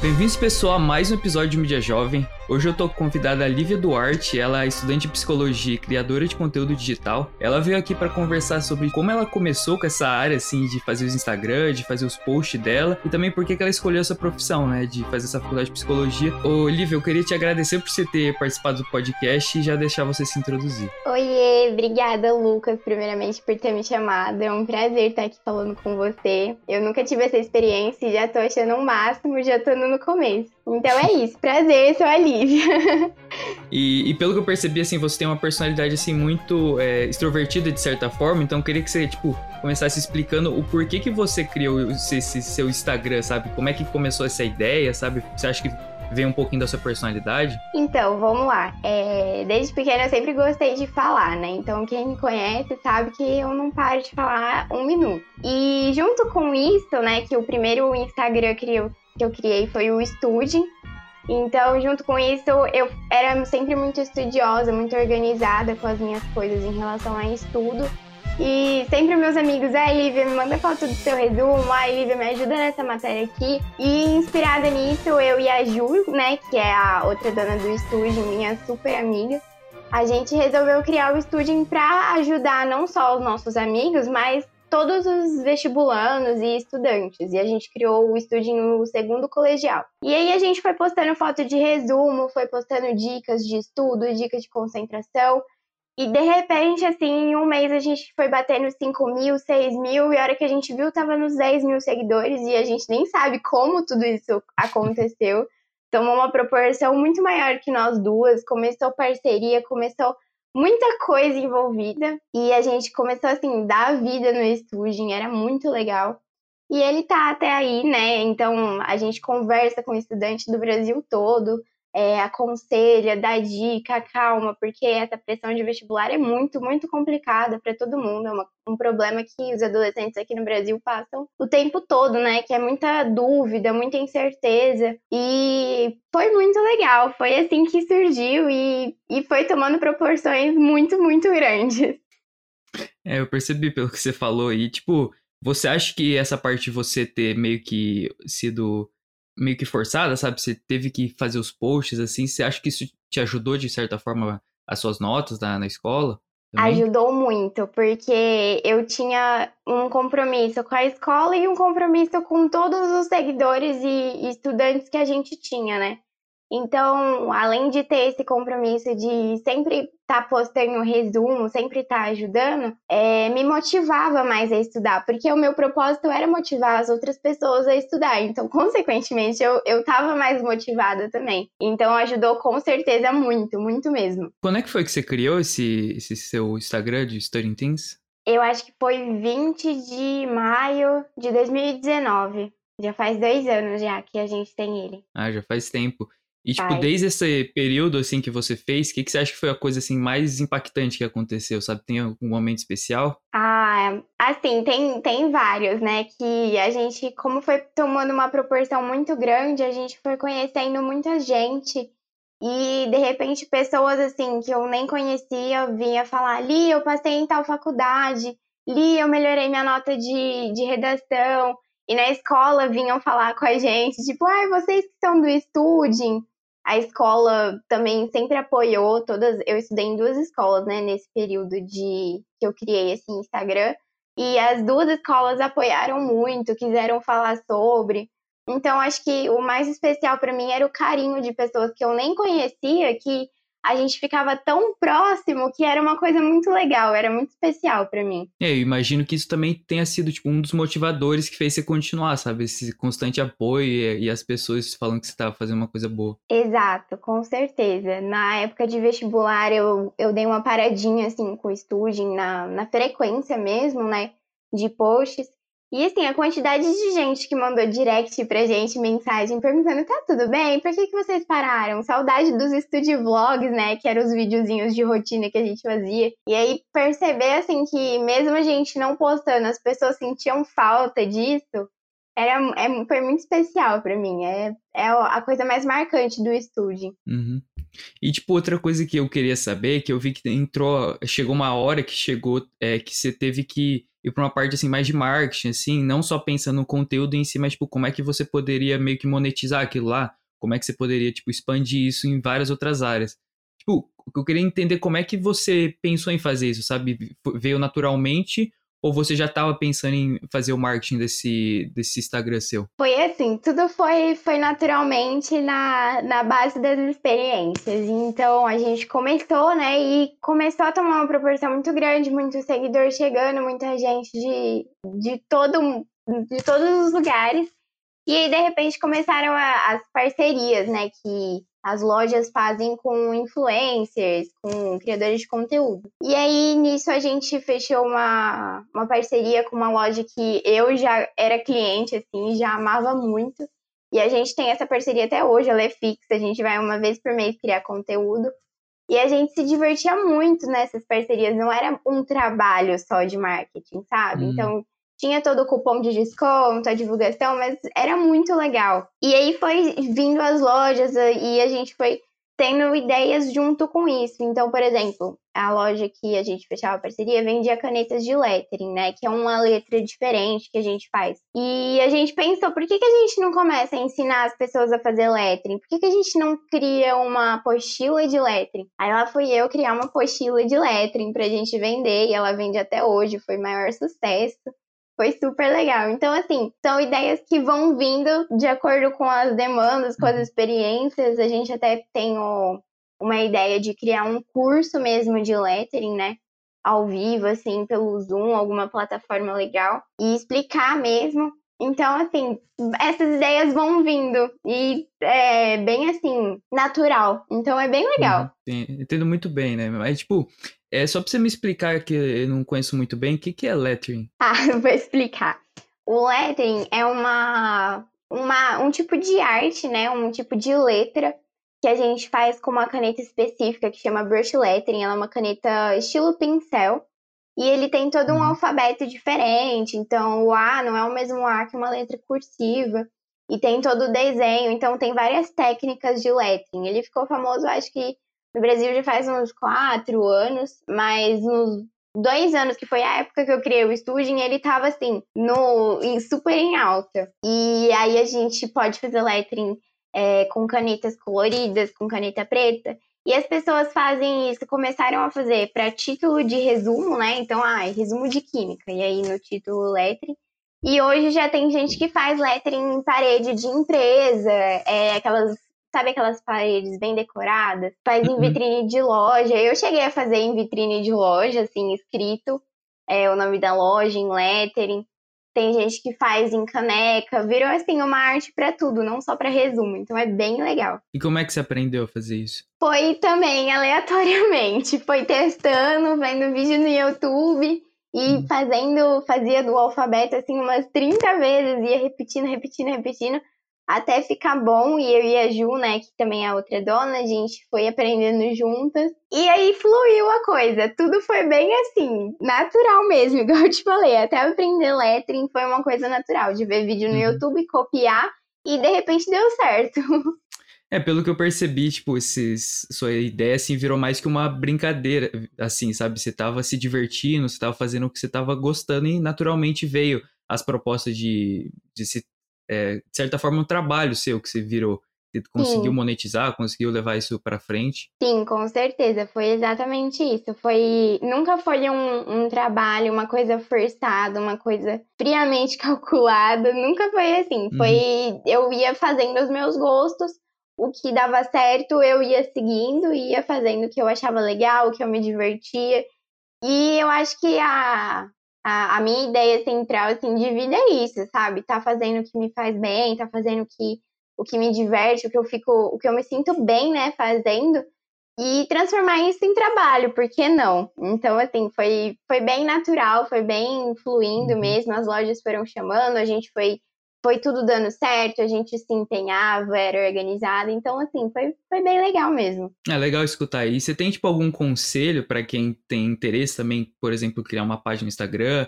Bem-vindos, pessoal, a mais um episódio de Mídia Jovem. Hoje eu tô convidada a Lívia Duarte, ela é estudante de psicologia e criadora de conteúdo digital. Ela veio aqui para conversar sobre como ela começou com essa área, assim, de fazer os Instagram, de fazer os posts dela, e também por que ela escolheu essa profissão, né, de fazer essa faculdade de psicologia. Ô, Lívia, eu queria te agradecer por você ter participado do podcast e já deixar você se introduzir. Oiê, obrigada, Lucas, primeiramente, por ter me chamado. É um prazer estar aqui falando com você. Eu nunca tive essa experiência e já tô achando o máximo, já tô no começo. Então é isso, prazer, sou a Lívia. E pelo que eu percebi, assim, você tem uma personalidade, assim, muito extrovertida, de certa forma, então eu queria que você, tipo, começasse explicando o porquê que você criou esse seu Instagram, sabe? Como é que começou essa ideia, sabe? Você acha que ver um pouquinho da sua personalidade? Então, vamos lá. Desde pequena eu sempre gostei de falar, né? Então, quem me conhece sabe que eu não paro de falar um minuto. E junto com isso, né, que o primeiro Instagram que eu criei foi o Estúdio. Então, junto com isso, eu era sempre muito estudiosa, muito organizada com as minhas coisas em relação a estudo. E sempre meus amigos, Lívia, me manda foto do seu resumo, Lívia, me ajuda nessa matéria aqui. E inspirada nisso, eu e a Ju, né, que é a outra dona do estúdio, minha super amiga, a gente resolveu criar o estúdio para ajudar não só os nossos amigos, mas todos os vestibulandos e estudantes. E a gente criou o estúdio no segundo colegial. E aí a gente foi postando foto de resumo, foi postando dicas de estudo, dicas de concentração. E de repente, assim, em um mês a gente foi batendo 5.000, 6.000, e a hora que a gente viu, tava nos 10.000 seguidores, e a gente nem sabe como tudo isso aconteceu. Tomou uma proporção muito maior que nós duas, começou parceria, começou muita coisa envolvida, e a gente começou, assim, dar vida no estúdio, era muito legal. E ele tá até aí, né, então a gente conversa com estudantes do Brasil todo, aconselha, dá dica, calma, porque essa pressão de vestibular é muito, muito complicada para todo mundo, é um problema que os adolescentes aqui no Brasil passam o tempo todo, né, que é muita dúvida, muita incerteza, e foi muito legal, foi assim que surgiu e foi tomando proporções muito, muito grandes. Eu percebi pelo que você falou aí, tipo, você acha que essa parte de você ter meio que forçada, sabe? Você teve que fazer os posts, assim. Você acha que isso te ajudou, de certa forma, as suas notas na escola? Também? Ajudou muito, porque eu tinha um compromisso com a escola e um compromisso com todos os seguidores e estudantes que a gente tinha, né? Então, além de ter esse compromisso de sempre estar postando resumo, sempre estar ajudando, me motivava mais a estudar, porque o meu propósito era motivar as outras pessoas a estudar. Então, consequentemente, eu estava mais motivada também. Então, ajudou com certeza muito, muito mesmo. Quando é que foi que você criou esse seu Instagram de Studying Things? Eu acho que foi 20 de maio de 2019. Já faz 2 anos já que a gente tem ele. Ah, já faz tempo. E, tipo, desde esse período, assim, que você fez, o que você acha que foi a coisa, assim, mais impactante que aconteceu, sabe? Tem algum momento especial? Assim, tem vários, né? Que a gente, como foi tomando uma proporção muito grande, a gente foi conhecendo muita gente. E, de repente, pessoas, assim, que eu nem conhecia, vinha falar, Li, eu passei em tal faculdade. Li, eu melhorei minha nota de redação. E na escola vinham falar com a gente, tipo, vocês que são do estúdio. A escola também sempre apoiou todas. Eu estudei em 2 escolas, né, nesse período de que eu criei esse Instagram. E as 2 escolas apoiaram muito, quiseram falar sobre. Então, acho que o mais especial para mim era o carinho de pessoas que eu nem conhecia, que a gente ficava tão próximo que era uma coisa muito legal, era muito especial pra mim. Eu imagino que isso também tenha sido, tipo, um dos motivadores que fez você continuar, sabe? Esse constante apoio e as pessoas falando que você estava fazendo uma coisa boa. Exato, com certeza. Na época de vestibular, eu dei uma paradinha, assim, com o estúdio, na frequência mesmo, né, de posts. E, assim, a quantidade de gente que mandou direct pra gente, mensagem, perguntando, tá tudo bem? Por que vocês pararam? Saudade dos estúdio vlogs, né? Que eram os videozinhos de rotina que a gente fazia. E aí, perceber, assim, que mesmo a gente não postando, as pessoas sentiam falta disso, foi muito especial pra mim. É a coisa mais marcante do estúdio. Uhum. E, tipo, outra coisa que eu queria saber, que eu vi que chegou uma hora que que você teve que ir para uma parte, assim, mais de marketing, assim, não só pensando no conteúdo em si, mas, tipo, como é que você poderia meio que monetizar aquilo lá? Como é que você poderia, tipo, expandir isso em várias outras áreas? Tipo, eu queria entender como é que você pensou em fazer isso, sabe? Veio naturalmente ou você já estava pensando em fazer o marketing desse Instagram seu? Foi assim, tudo foi naturalmente na base das experiências. Então, a gente começou, né? E começou a tomar uma proporção muito grande, muito seguidor chegando, muita gente de todos os lugares. E aí, de repente, começaram as parcerias, né? Que as lojas fazem com influencers, com criadores de conteúdo. E aí, nisso, a gente fechou uma parceria com uma loja que eu já era cliente, assim, já amava muito. E a gente tem essa parceria até hoje, ela é fixa, a gente vai uma vez por mês criar conteúdo. E a gente se divertia muito nessas parcerias, não era um trabalho só de marketing, sabe? Então, tinha todo o cupom de desconto, a divulgação, mas era muito legal. E aí foi vindo as lojas e a gente foi tendo ideias junto com isso. Então, por exemplo, a loja que a gente fechava a parceria vendia canetas de lettering, né? Que é uma letra diferente que a gente faz. E a gente pensou, por que a gente não começa a ensinar as pessoas a fazer lettering? Por que a gente não cria uma apostila de lettering? Aí lá fui eu criar uma apostila de lettering pra gente vender e ela vende até hoje, foi maior sucesso. Foi super legal. Então, assim, são ideias que vão vindo de acordo com as demandas, com as experiências. A gente até tem uma ideia de criar um curso mesmo de lettering, né? Ao vivo, assim, pelo Zoom, alguma plataforma legal. E explicar mesmo. Então, assim, essas ideias vão vindo. E é bem, assim, natural. Então, é bem legal. Entendo muito bem, né? Mas, tipo... É só pra você me explicar, que eu não conheço muito bem, o que é lettering? Ah, eu vou explicar. O lettering é um tipo de arte, né? Um tipo de letra que a gente faz com uma caneta específica que chama Brush Lettering. Ela é uma caneta estilo pincel e ele tem todo um alfabeto diferente. Então, o A não é o mesmo A que uma letra cursiva e tem todo o desenho. Então, tem várias técnicas de lettering. Ele ficou famoso, acho que no Brasil já faz uns 4 anos, mas nos 2 anos, que foi a época que eu criei o Estúdio, ele tava assim, super em alta. E aí a gente pode fazer lettering com canetas coloridas, com caneta preta. E as pessoas fazem isso, começaram a fazer para título de resumo, né? Então, resumo de química. E aí no título lettering. E hoje já tem gente que faz lettering em parede de empresa, sabe aquelas paredes bem decoradas? Faz em vitrine de loja. Eu cheguei a fazer em vitrine de loja, assim, escrito o nome da loja, em lettering. Tem gente que faz em caneca. Virou, assim, uma arte pra tudo, não só pra resumo. Então, é bem legal. E como é que você aprendeu a fazer isso? Foi também, aleatoriamente. Foi testando, vendo vídeo no YouTube e fazia do alfabeto, assim, umas 30 vezes. Ia repetindo. Até ficar bom, e eu e a Ju, né, que também é outra dona, a gente foi aprendendo juntas. E aí fluiu a coisa, tudo foi bem assim, natural mesmo, igual eu te falei. Até aprender lettering foi uma coisa natural, de ver vídeo no YouTube, copiar, e de repente deu certo. Pelo que eu percebi, tipo, sua ideia, assim, virou mais que uma brincadeira, assim, sabe? Você tava se divertindo, você tava fazendo o que você tava gostando, e naturalmente veio as propostas de se... de certa forma, um trabalho seu que você virou, você conseguiu monetizar, conseguiu levar isso pra frente. Sim, com certeza, foi exatamente isso. Nunca foi um trabalho, uma coisa forçada, uma coisa friamente calculada, nunca foi assim. Eu ia fazendo os meus gostos, o que dava certo eu ia seguindo, ia fazendo o que eu achava legal, o que eu me divertia. E eu acho que a minha ideia central, assim, de vida é isso, sabe? Tá fazendo o que me faz bem, tá fazendo o que me diverte, o que eu me sinto bem, né, fazendo, e transformar isso em trabalho, por que não? Então, assim, foi bem natural, foi bem fluindo mesmo, as lojas foram chamando, a gente foi tudo dando certo, a gente se empenhava, era organizada, então, assim, foi bem legal mesmo. É legal escutar aí. Você tem, tipo, algum conselho para quem tem interesse também, por exemplo, criar uma página no Instagram,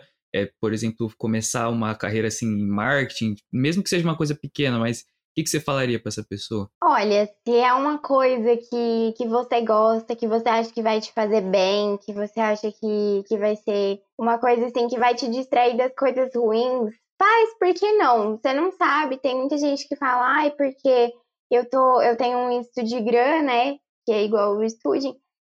por exemplo, começar uma carreira, assim, em marketing, mesmo que seja uma coisa pequena, mas O que você falaria para essa pessoa? Olha, se é uma coisa que você gosta, que você acha que vai te fazer bem, que você acha que vai ser uma coisa assim que vai te distrair das coisas ruins, faz, por que não? Você não sabe, tem muita gente que fala, ai, porque eu tenho um Instagram, né, que é igual o Estúdio,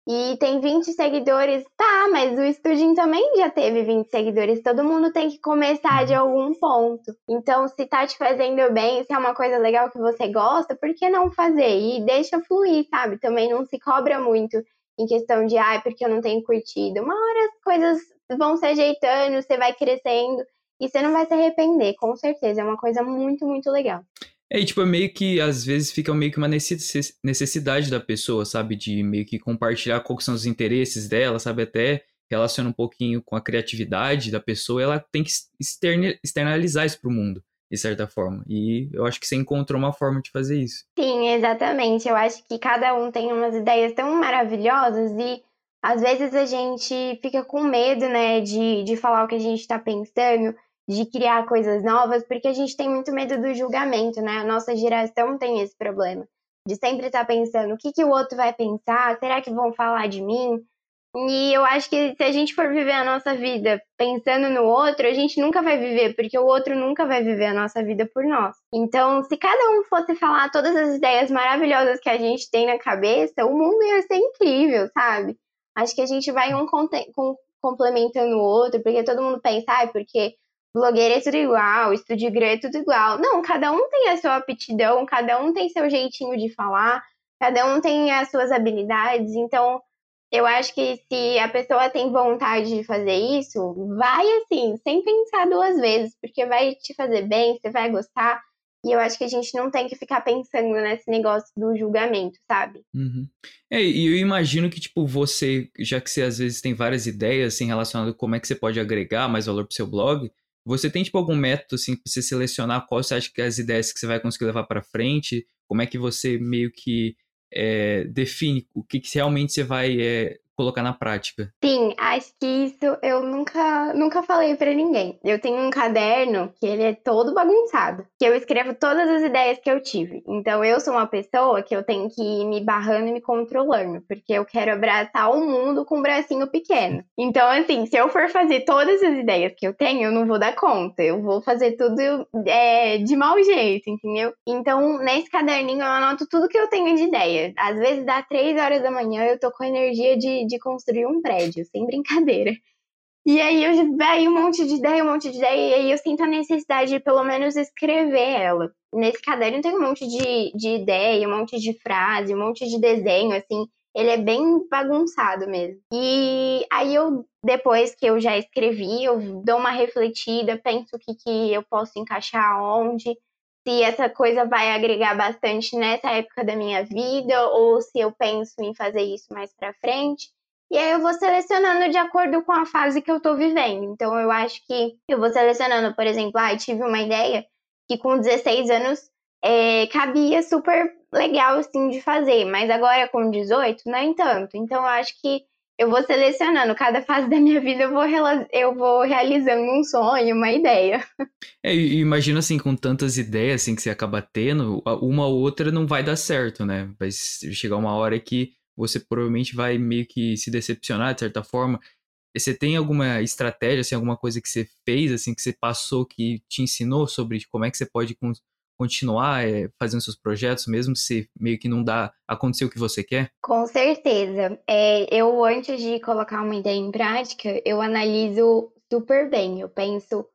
e tem 20 seguidores, tá, mas o Estúdio também já teve 20 seguidores, todo mundo tem que começar de algum ponto. Então, se tá te fazendo bem, se é uma coisa legal que você gosta, por que não fazer? E deixa fluir, sabe? Também não se cobra muito em questão de, ai, porque eu não tenho curtido. Uma hora as coisas vão se ajeitando, você vai crescendo e você não vai se arrepender, com certeza. É uma coisa muito, muito legal. É, tipo, meio que, às vezes, fica meio que uma necessidade da pessoa, sabe? De meio que compartilhar quais são os interesses dela, sabe? Até relaciona um pouquinho com a criatividade da pessoa. Ela tem que externalizar isso pro mundo, de certa forma. E eu acho que você encontrou uma forma de fazer isso. Sim, exatamente. Eu acho que cada um tem umas ideias tão maravilhosas e, às vezes, a gente fica com medo, né? De falar o que a gente tá pensando, de criar coisas novas, porque a gente tem muito medo do julgamento, né? A nossa geração tem esse problema, de sempre estar pensando o que o outro vai pensar, será que vão falar de mim? E eu acho que se a gente for viver a nossa vida pensando no outro, a gente nunca vai viver, porque o outro nunca vai viver a nossa vida por nós. Então, se cada um fosse falar todas as ideias maravilhosas que a gente tem na cabeça, o mundo ia ser incrível, sabe? Acho que a gente vai um complementando o outro, porque todo mundo pensa, ah, porque blogueira é tudo igual, Instagram é tudo igual. Não, cada um tem a sua aptidão, cada um tem seu jeitinho de falar, cada um tem as suas habilidades. Então, eu acho que se a pessoa tem vontade de fazer isso, vai assim, sem pensar duas vezes, porque vai te fazer bem, você vai gostar. E eu acho que a gente não tem que ficar pensando nesse negócio do julgamento, sabe? Uhum. É, e eu imagino que, tipo, você, já que você às vezes tem várias ideias, assim, relacionadas a como é que você pode agregar mais valor pro seu blog, você tem, tipo, algum método, assim, pra você selecionar qual você acha que é as ideias que você vai conseguir levar pra frente? Como é que você meio que define o que realmente você vai colocar na prática? Sim, acho que isso eu nunca falei pra ninguém. Eu tenho um caderno que ele é todo bagunçado, que eu escrevo todas as ideias que eu tive. Então, eu sou uma pessoa que eu tenho que ir me barrando e me controlando, porque eu quero abraçar o mundo com um bracinho pequeno. Então, assim, se eu for fazer todas as ideias que eu tenho, eu não vou dar conta. Eu vou fazer tudo de mau jeito, entendeu? Então, nesse caderninho, eu anoto tudo que eu tenho de ideia. Às vezes, dá 3h da manhã, eu tô com energia de construir um prédio, sem brincadeira. E aí eu vai um monte de ideia, e aí eu sinto a necessidade de pelo menos escrever ela. Nesse caderno tem um monte de ideia, um monte de frase, um monte de desenho, assim, ele é bem bagunçado mesmo. E aí eu, depois que eu já escrevi, eu dou uma refletida, penso o que eu posso encaixar onde, se essa coisa vai agregar bastante nessa época da minha vida, ou se eu penso em fazer isso mais pra frente. E aí eu vou selecionando de acordo com a fase que eu tô vivendo. Então eu acho que eu vou selecionando, por exemplo, eu tive uma ideia que com 16 anos cabia super legal, assim, de fazer. Mas agora com 18, nem tanto. Então eu acho que eu vou selecionando, cada fase da minha vida eu vou realizando um sonho, uma ideia. É, e imagina assim, com tantas ideias assim, que você acaba tendo, uma ou outra não vai dar certo, né? Vai chegar uma hora que você provavelmente vai meio que se decepcionar, de certa forma. Você tem alguma estratégia, assim, alguma coisa que você fez, assim, que você passou, que te ensinou sobre como é que você pode continuar fazendo seus projetos, mesmo se meio que não dá, acontecer o que você quer? Com certeza. Eu, antes de colocar uma ideia em prática, eu analiso super bem. Eu penso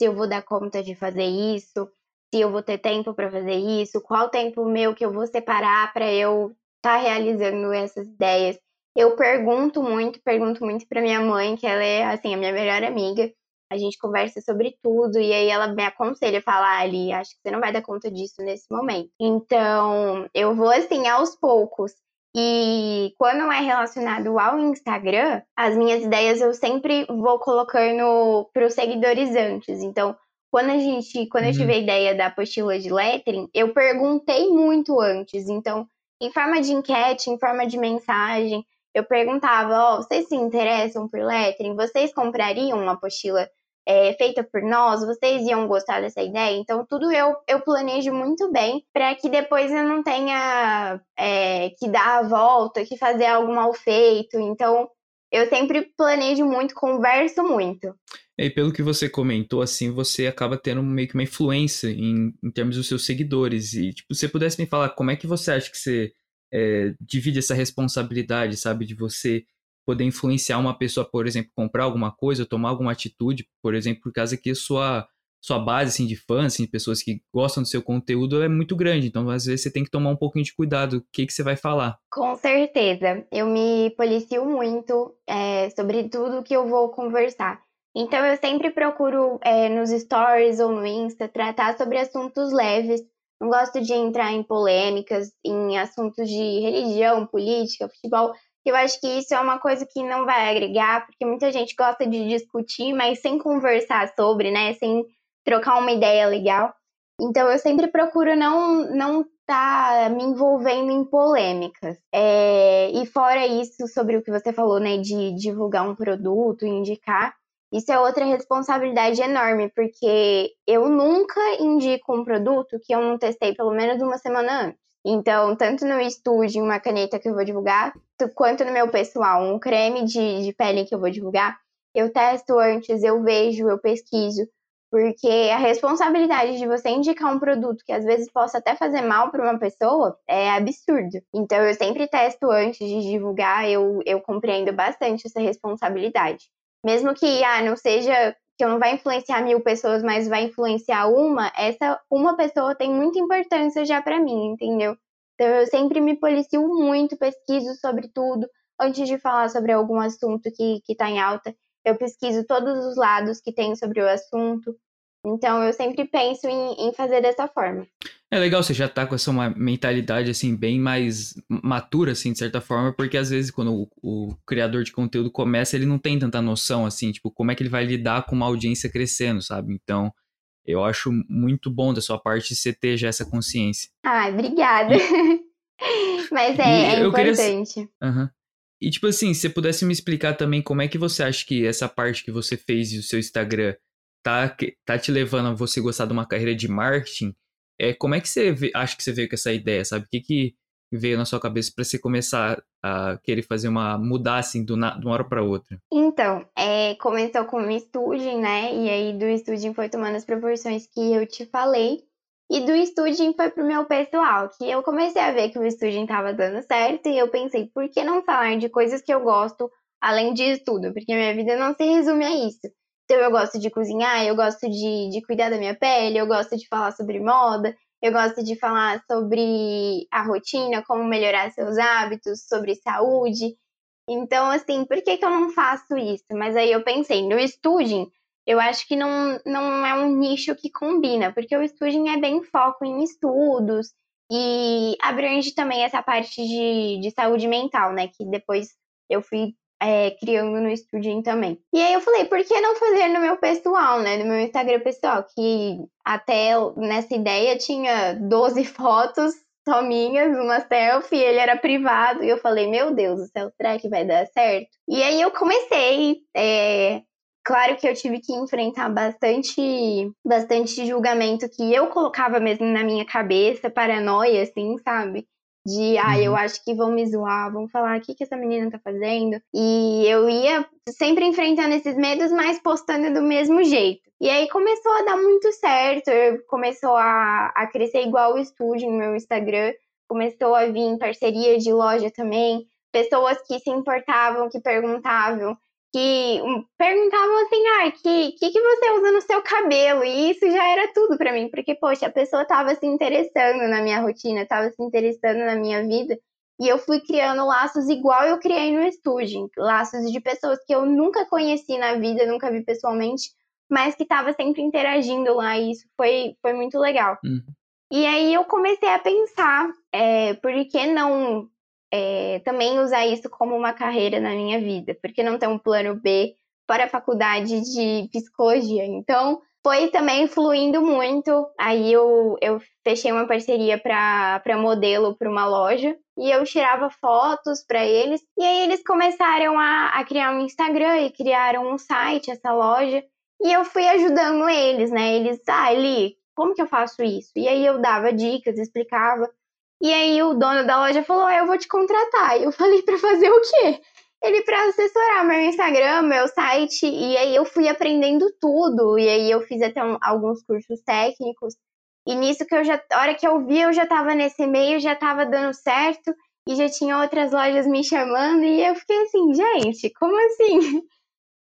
se eu vou dar conta de fazer isso, se eu vou ter tempo para fazer isso, qual tempo meu que eu vou separar para eu estar realizando essas ideias. Eu pergunto muito para minha mãe, que ela é, assim, a minha melhor amiga. A gente conversa sobre tudo e aí ela me aconselha a falar ali, acho que você não vai dar conta disso nesse momento. Então, eu vou assim, aos poucos. E quando é relacionado ao Instagram, as minhas ideias eu sempre vou colocando para os seguidores antes. Então, quando eu tive a ideia da apostila de lettering, eu perguntei muito antes. Então, em forma de enquete, em forma de mensagem, eu perguntava, vocês se interessam por lettering? Vocês comprariam uma apostila feita por nós, vocês iam gostar dessa ideia? Então, tudo eu planejo muito bem para que depois eu não tenha que dar a volta, que fazer algo mal feito. Então, eu sempre planejo muito, converso muito. E pelo que você comentou, assim, você acaba tendo meio que uma influência em termos dos seus seguidores. E, tipo, se você pudesse me falar como é que você acha que você divide essa responsabilidade, sabe, de você poder influenciar uma pessoa, por exemplo, comprar alguma coisa, tomar alguma atitude, por exemplo, por causa que sua base, assim, de fãs, assim, de pessoas que gostam do seu conteúdo é muito grande, então às vezes você tem que tomar um pouquinho de cuidado, o que que você vai falar. Com certeza, eu me policio muito sobre tudo que eu vou conversar, então eu sempre procuro nos stories ou no Insta tratar sobre assuntos leves, não gosto de entrar em polêmicas, em assuntos de religião, política, futebol, eu acho que isso é uma coisa que não vai agregar, porque muita gente gosta de discutir, mas sem conversar sobre, né, sem trocar uma ideia legal. Então, eu sempre procuro não tá me envolvendo em polêmicas. E fora isso, sobre o que você falou, né, de divulgar um produto, indicar, isso é outra responsabilidade enorme, porque eu nunca indico um produto que eu não testei pelo menos uma semana antes. Então, tanto no estúdio, uma caneta que eu vou divulgar, quanto no meu pessoal, um creme de pele que eu vou divulgar, eu testo antes, eu vejo, eu pesquiso. Porque a responsabilidade de você indicar um produto que às vezes possa até fazer mal para uma pessoa é absurdo. Então, eu sempre testo antes de divulgar, eu compreendo bastante essa responsabilidade. Mesmo que não seja, que eu não vai influenciar 1000 pessoas, mas vai influenciar uma, essa uma pessoa tem muita importância já para mim, entendeu? Então, eu sempre me policio muito, pesquiso sobre tudo. Antes de falar sobre algum assunto que tá em alta, eu pesquiso todos os lados que tem sobre o assunto. Então, eu sempre penso em fazer dessa forma. É legal, você já tá com essa uma mentalidade, assim, bem mais matura, assim, de certa forma, porque às vezes quando o criador de conteúdo começa, ele não tem tanta noção, assim, tipo, como é que ele vai lidar com uma audiência crescendo, sabe? Então, eu acho muito bom da sua parte você ter já essa consciência. Ah, obrigada. Mas é importante. Aham. E, tipo assim, se você pudesse me explicar também como é que você acha que essa parte que você fez do seu Instagram tá te levando a você gostar de uma carreira de marketing, como é que você acha que você veio com essa ideia, sabe? O que veio na sua cabeça para você começar a querer fazer mudar, assim, de uma hora para outra? Então, começou com o estúdio, né? E aí do estúdio foi tomando as proporções que eu te falei. E do estúdio foi pro meu pessoal, que eu comecei a ver que o estúdio estava dando certo e eu pensei, por que não falar de coisas que eu gosto além disso tudo? Porque minha vida não se resume a isso. Então, eu gosto de cozinhar, eu gosto de cuidar da minha pele, eu gosto de falar sobre moda, eu gosto de falar sobre a rotina, como melhorar seus hábitos, sobre saúde. Então, assim, por que eu não faço isso? Mas aí eu pensei, no estúdio, eu acho que não é um nicho que combina, porque o estúdio é bem foco em estudos e abrange também essa parte de saúde mental, né? Que depois eu fui criando no estúdio também. E aí eu falei, por que não fazer no meu pessoal, né? No meu Instagram pessoal, que até nessa ideia tinha 12 fotos só minhas, uma selfie, ele era privado, e eu falei, meu Deus do céu, será que vai dar certo? E aí eu comecei, claro que eu tive que enfrentar bastante julgamento que eu colocava mesmo na minha cabeça, paranoia, assim, sabe? De, eu acho que vão me zoar, vão falar, o que essa menina tá fazendo? E eu ia sempre enfrentando esses medos, mas postando do mesmo jeito. E aí começou a dar muito certo, começou a crescer igual o estúdio no meu Instagram, começou a vir parceria de loja também, pessoas que se importavam, que perguntavam, assim, que você usa no seu cabelo? E isso já era tudo pra mim, porque, poxa, a pessoa tava se interessando na minha rotina, tava se interessando na minha vida, e eu fui criando laços igual eu criei no estúdio, laços de pessoas que eu nunca conheci na vida, nunca vi pessoalmente, mas que tava sempre interagindo lá, e isso foi muito legal. Uhum. E aí eu comecei a pensar, por que não... também usar isso como uma carreira na minha vida, porque não tem um plano B para a faculdade de psicologia. Então, foi também fluindo muito. Aí eu fechei uma parceria para modelo para uma loja e eu tirava fotos para eles. E aí eles começaram a criar um Instagram e criaram um site, essa loja. E eu fui ajudando eles, né? Eles, Li, como que eu faço isso? E aí eu dava dicas, explicava. E aí o dono da loja falou, eu vou te contratar. E eu falei, pra fazer o quê? Ele, pra assessorar meu Instagram, meu site. E aí eu fui aprendendo tudo. E aí eu fiz até alguns cursos técnicos. E nisso que a hora que eu vi, eu já tava nesse meio, já tava dando certo. E já tinha outras lojas me chamando. E eu fiquei assim, gente, como assim?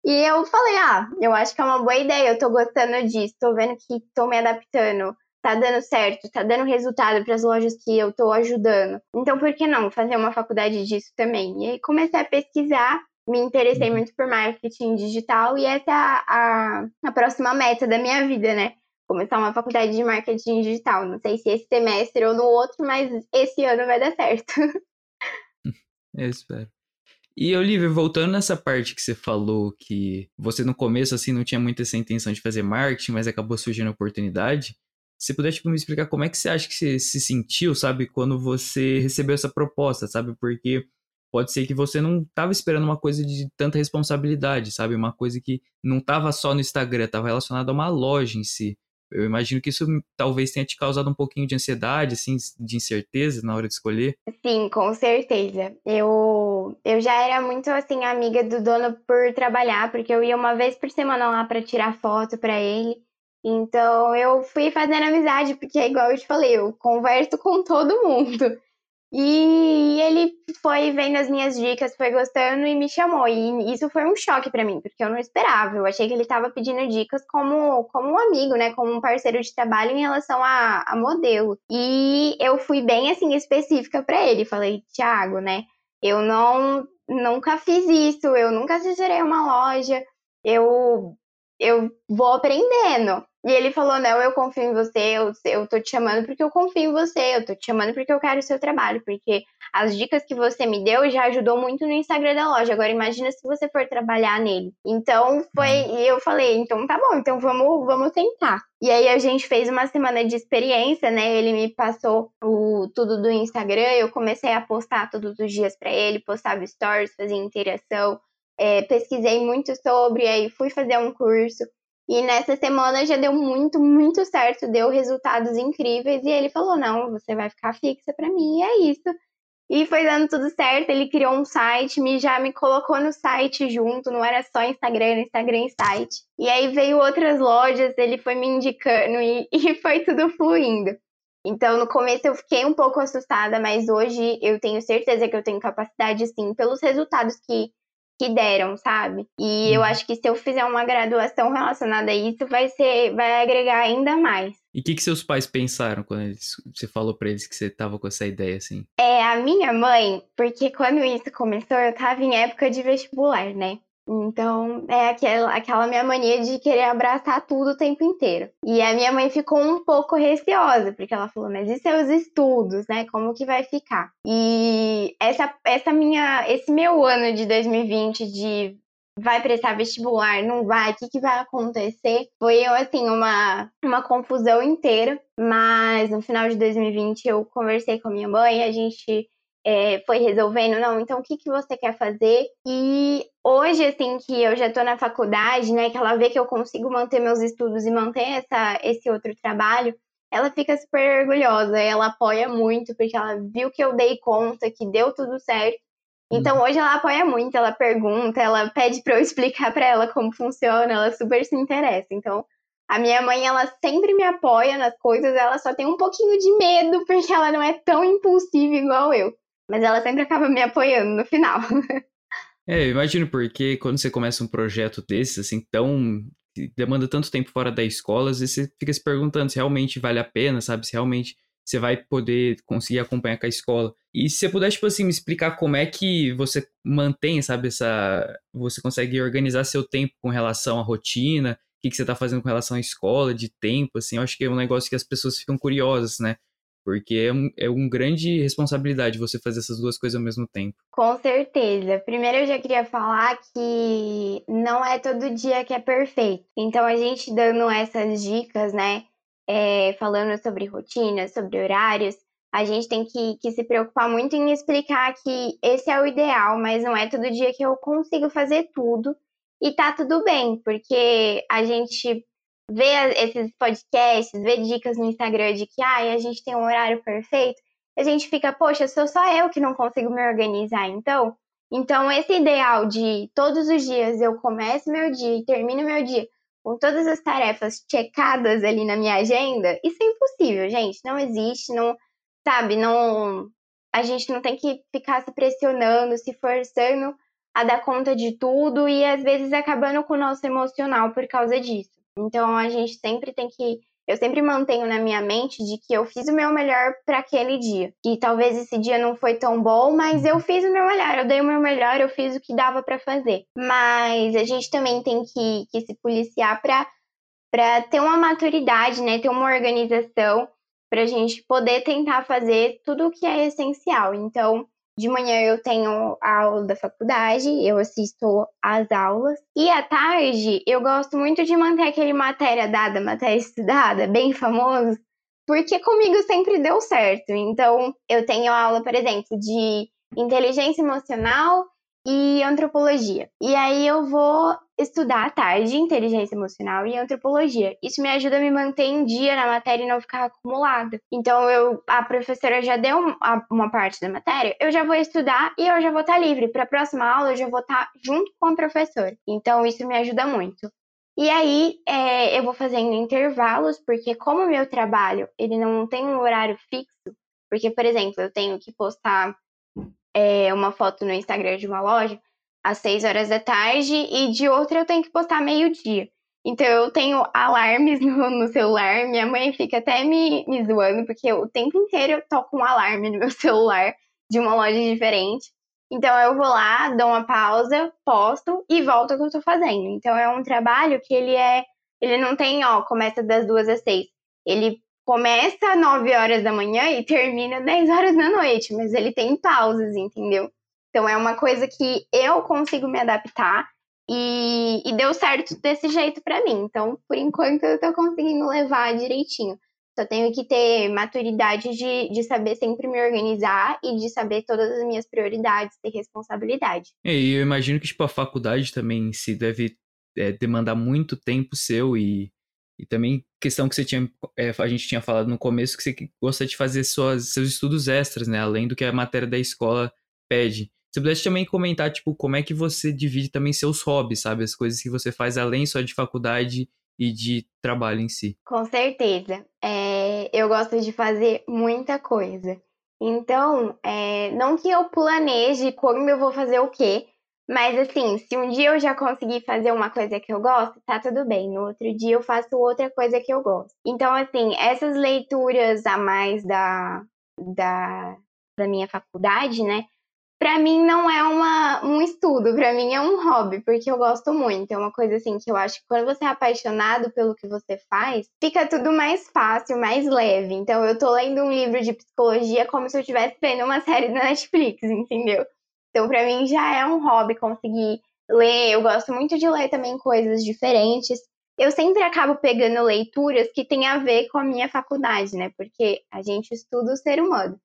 E eu falei, eu acho que é uma boa ideia, eu tô gostando disso, tô vendo que tô me adaptando, tá dando certo, tá dando resultado pras lojas que eu tô ajudando. Então, por que não fazer uma faculdade disso também? E aí comecei a pesquisar, me interessei muito por marketing digital e essa é a próxima meta da minha vida, né? Começar uma faculdade de marketing digital. Não sei se esse semestre ou no outro, mas esse ano vai dar certo. Eu espero. E, Olivia, voltando nessa parte que você falou que você no começo, assim, não tinha muito essa intenção de fazer marketing, mas acabou surgindo a oportunidade, se puder, tipo, me explicar como é que você acha que você se sentiu, sabe, quando você recebeu essa proposta, sabe, porque pode ser que você não estava esperando uma coisa de tanta responsabilidade, sabe, uma coisa que não estava só no Instagram, estava relacionada a uma loja em si. Eu imagino que isso talvez tenha te causado um pouquinho de ansiedade, assim, de incerteza na hora de escolher. Sim, com certeza. Eu já era muito, assim, amiga do dono por trabalhar, porque eu ia uma vez por semana lá pra tirar foto pra ele. Então, eu fui fazendo amizade, porque é igual eu te falei, eu converso com todo mundo. E ele foi vendo as minhas dicas, foi gostando e me chamou. E isso foi um choque pra mim, porque eu não esperava. Eu achei que ele tava pedindo dicas como um amigo, né? Como um parceiro de trabalho em relação a modelo. E eu fui bem, assim, específica pra ele. Falei, Thiago, né? Eu nunca fiz isso, eu nunca assessorei uma loja. Eu vou aprendendo. E ele falou, não, eu confio em você, eu tô te chamando porque eu confio em você, eu tô te chamando porque eu quero o seu trabalho, porque as dicas que você me deu já ajudou muito no Instagram da loja, agora imagina se você for trabalhar nele. Então, e eu falei, então tá bom, então vamos tentar. E aí a gente fez uma semana de experiência, né, ele me passou tudo do Instagram, eu comecei a postar todos os dias pra ele, postava stories, fazia interação, pesquisei muito sobre, aí fui fazer um curso. E nessa semana já deu muito, muito certo, deu resultados incríveis. E ele falou, não, você vai ficar fixa pra mim, e é isso. E foi dando tudo certo, ele criou um site, já me colocou no site junto, não era só Instagram, era Instagram e site. E aí veio outras lojas, ele foi me indicando e foi tudo fluindo. Então no começo eu fiquei um pouco assustada, mas hoje eu tenho certeza que eu tenho capacidade sim, pelos resultados que deram, sabe? E eu acho que se eu fizer uma graduação relacionada a isso, vai agregar ainda mais. E o que seus pais pensaram quando você falou pra eles que você tava com essa ideia, assim? A minha mãe, porque quando isso começou, eu tava em época de vestibular, né? Então, é aquela minha mania de querer abraçar tudo o tempo inteiro. E a minha mãe ficou um pouco receosa, porque ela falou, mas e seus estudos, né? Como que vai ficar? E esse meu ano de 2020 de vai prestar vestibular, não vai, o que vai acontecer? Foi, assim, uma confusão inteira. Mas no final de 2020 eu conversei com a minha mãe, a gente... foi resolvendo, não, então o que você quer fazer? E hoje, assim, que eu já tô na faculdade, né, que ela vê que eu consigo manter meus estudos e manter esse outro trabalho, ela fica super orgulhosa, ela apoia muito, porque ela viu que eu dei conta, que deu tudo certo. Então, hoje ela apoia muito, ela pergunta, ela pede pra eu explicar pra ela como funciona, ela super se interessa. Então, a minha mãe, ela sempre me apoia nas coisas, ela só tem um pouquinho de medo, porque ela não é tão impulsiva igual eu. Mas ela sempre acaba me apoiando no final. Eu imagino, porque quando você começa um projeto desses, assim, demanda tanto tempo fora da escola, às vezes você fica se perguntando se realmente vale a pena, sabe? Se realmente você vai poder conseguir acompanhar com a escola. E se você puder, tipo assim, me explicar como é que você mantém, sabe, você consegue organizar seu tempo com relação à rotina, o que você tá fazendo com relação à escola, de tempo, assim, eu acho que é um negócio que as pessoas ficam curiosas, né? Porque é uma grande responsabilidade você fazer essas duas coisas ao mesmo tempo. Com certeza. Primeiro eu já queria falar que não é todo dia que é perfeito. Então a gente dando essas dicas, né? Falando sobre rotinas, sobre horários, a gente tem que se preocupar muito em explicar que esse é o ideal, mas não é todo dia que eu consigo fazer tudo. e tá tudo bem, porque a gente vê esses podcasts, vê dicas no Instagram de que a gente tem um horário perfeito, a gente fica, poxa, sou só eu que não consigo me organizar, então. Então, esse ideal de todos os dias eu começo meu dia e termino meu dia com todas as tarefas checadas ali na minha agenda, isso é impossível, gente. Não existe, não, sabe? Não, a gente não tem que ficar se pressionando, se forçando a dar conta de tudo e, às vezes, acabando com o nosso emocional por causa disso. Então, a gente sempre tem que... Eu sempre mantenho na minha mente de que eu fiz o meu melhor para aquele dia. E talvez esse dia não foi tão bom, mas eu fiz o meu melhor, eu dei o meu melhor, eu fiz o que dava para fazer. Mas a gente também tem que se policiar para ter uma maturidade, né? Ter uma organização para a gente poder tentar fazer tudo o que é essencial. Então, de manhã eu tenho a aula da faculdade, eu assisto às aulas. E à tarde eu gosto muito de manter aquele matéria dada, matéria estudada, bem famoso, porque comigo sempre deu certo. Então eu tenho aula, por exemplo, de inteligência emocional e antropologia. E aí eu vou estudar à tarde inteligência emocional e antropologia. Isso me ajuda a me manter em dia na matéria e não ficar acumulada. Então, a professora já deu uma parte da matéria, eu já vou estudar e eu já vou estar livre. Para a próxima aula, eu já vou estar junto com a professora. Então, isso me ajuda muito. E aí, eu vou fazendo intervalos, porque como o meu trabalho, ele não tem um horário fixo, porque, por exemplo, eu tenho que postar uma foto no Instagram de uma loja às 6 horas da tarde e de outra eu tenho que postar meio-dia. Então eu tenho alarmes no celular, minha mãe fica até me zoando, porque o tempo inteiro eu toco um alarme no meu celular de uma loja diferente. Então eu vou lá, dou uma pausa, posto e volto ao que eu tô fazendo. Então é um trabalho que ele não tem, começa das 2 às 6. Ele começa às 9 horas da manhã e termina às 10 horas da noite, mas ele tem pausas, entendeu? Então é uma coisa que eu consigo me adaptar e deu certo desse jeito pra mim. Então, por enquanto, eu tô conseguindo levar direitinho. Só tenho que ter maturidade de saber sempre me organizar e de saber todas as minhas prioridades, ter responsabilidade. E eu imagino que, a faculdade também se deve demandar muito tempo seu e também questão que você tinha, a gente tinha falado no começo, que você gosta de fazer seus estudos extras, né? Além do que a matéria da escola pede. Se pudesse também comentar, como é que você divide também seus hobbies, sabe? As coisas que você faz além só de faculdade e de trabalho em si. Com certeza. Eu gosto de fazer muita coisa. Então, não que eu planeje como eu vou fazer o quê, mas assim, se um dia eu já conseguir fazer uma coisa que eu gosto, tá tudo bem. No outro dia eu faço outra coisa que eu gosto. Então, assim, essas leituras a mais da minha faculdade, né? Pra mim não é um estudo, pra mim é um hobby, porque eu gosto muito. É uma coisa assim que eu acho que quando você é apaixonado pelo que você faz, fica tudo mais fácil, mais leve. Então eu tô lendo um livro de psicologia como se eu estivesse vendo uma série da Netflix, entendeu? Então pra mim já é um hobby conseguir ler. Eu gosto muito de ler também coisas diferentes. Eu sempre acabo pegando leituras que tem a ver com a minha faculdade, né? Porque a gente estuda o ser humano.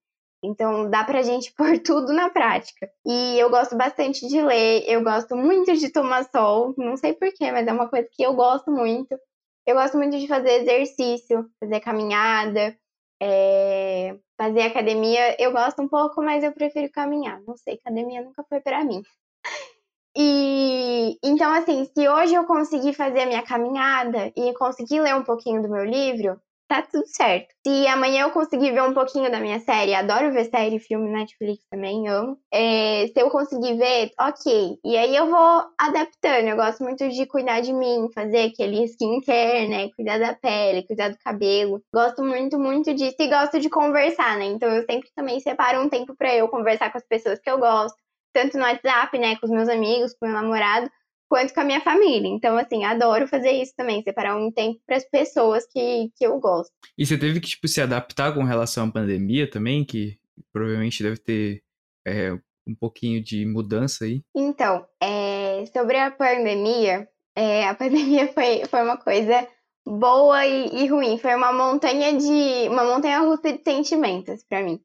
Então, dá pra gente pôr tudo na prática. E eu gosto bastante de ler, eu gosto muito de tomar sol, não sei porquê, mas é uma coisa que eu gosto muito. Eu gosto muito de fazer exercício, fazer caminhada, fazer academia. Eu gosto um pouco, mas eu prefiro caminhar. Não sei, academia nunca foi pra mim. E então, assim, se hoje eu conseguir fazer a minha caminhada e conseguir ler um pouquinho do meu livro, tá tudo certo. Se amanhã eu conseguir ver um pouquinho da minha série, adoro ver série e filme na Netflix também, amo. Se eu conseguir ver, ok. E aí eu vou adaptando. Eu gosto muito de cuidar de mim, fazer aquele skincare, né? Cuidar da pele, cuidar do cabelo. Gosto muito, muito disso e gosto de conversar, né? Então eu sempre também separo um tempo pra eu conversar com as pessoas que eu gosto. Tanto no WhatsApp, né? Com os meus amigos, com o meu namorado, quanto com a minha família. Então, assim, adoro fazer isso também, separar um tempo para as pessoas que eu gosto. E você teve que, se adaptar com relação à pandemia também, que provavelmente deve ter um pouquinho de mudança aí? Então, sobre a pandemia foi uma coisa boa e ruim. Foi uma montanha russa de sentimentos pra mim.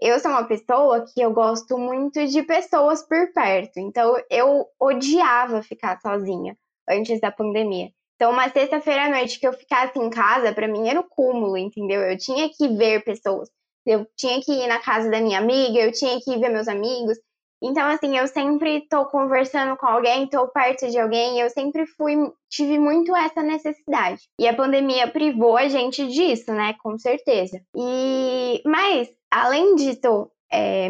Eu sou uma pessoa que eu gosto muito de pessoas por perto. Então, eu odiava ficar sozinha antes da pandemia. Então, uma sexta-feira à noite que eu ficasse em casa, pra mim era o cúmulo, entendeu? Eu tinha que ver pessoas. Eu tinha que ir na casa da minha amiga, eu tinha que ir ver meus amigos. Então, assim, eu sempre tô conversando com alguém, tô perto de alguém, eu sempre tive muito essa necessidade. E a pandemia privou a gente disso, né? Com certeza. Mas, além disso,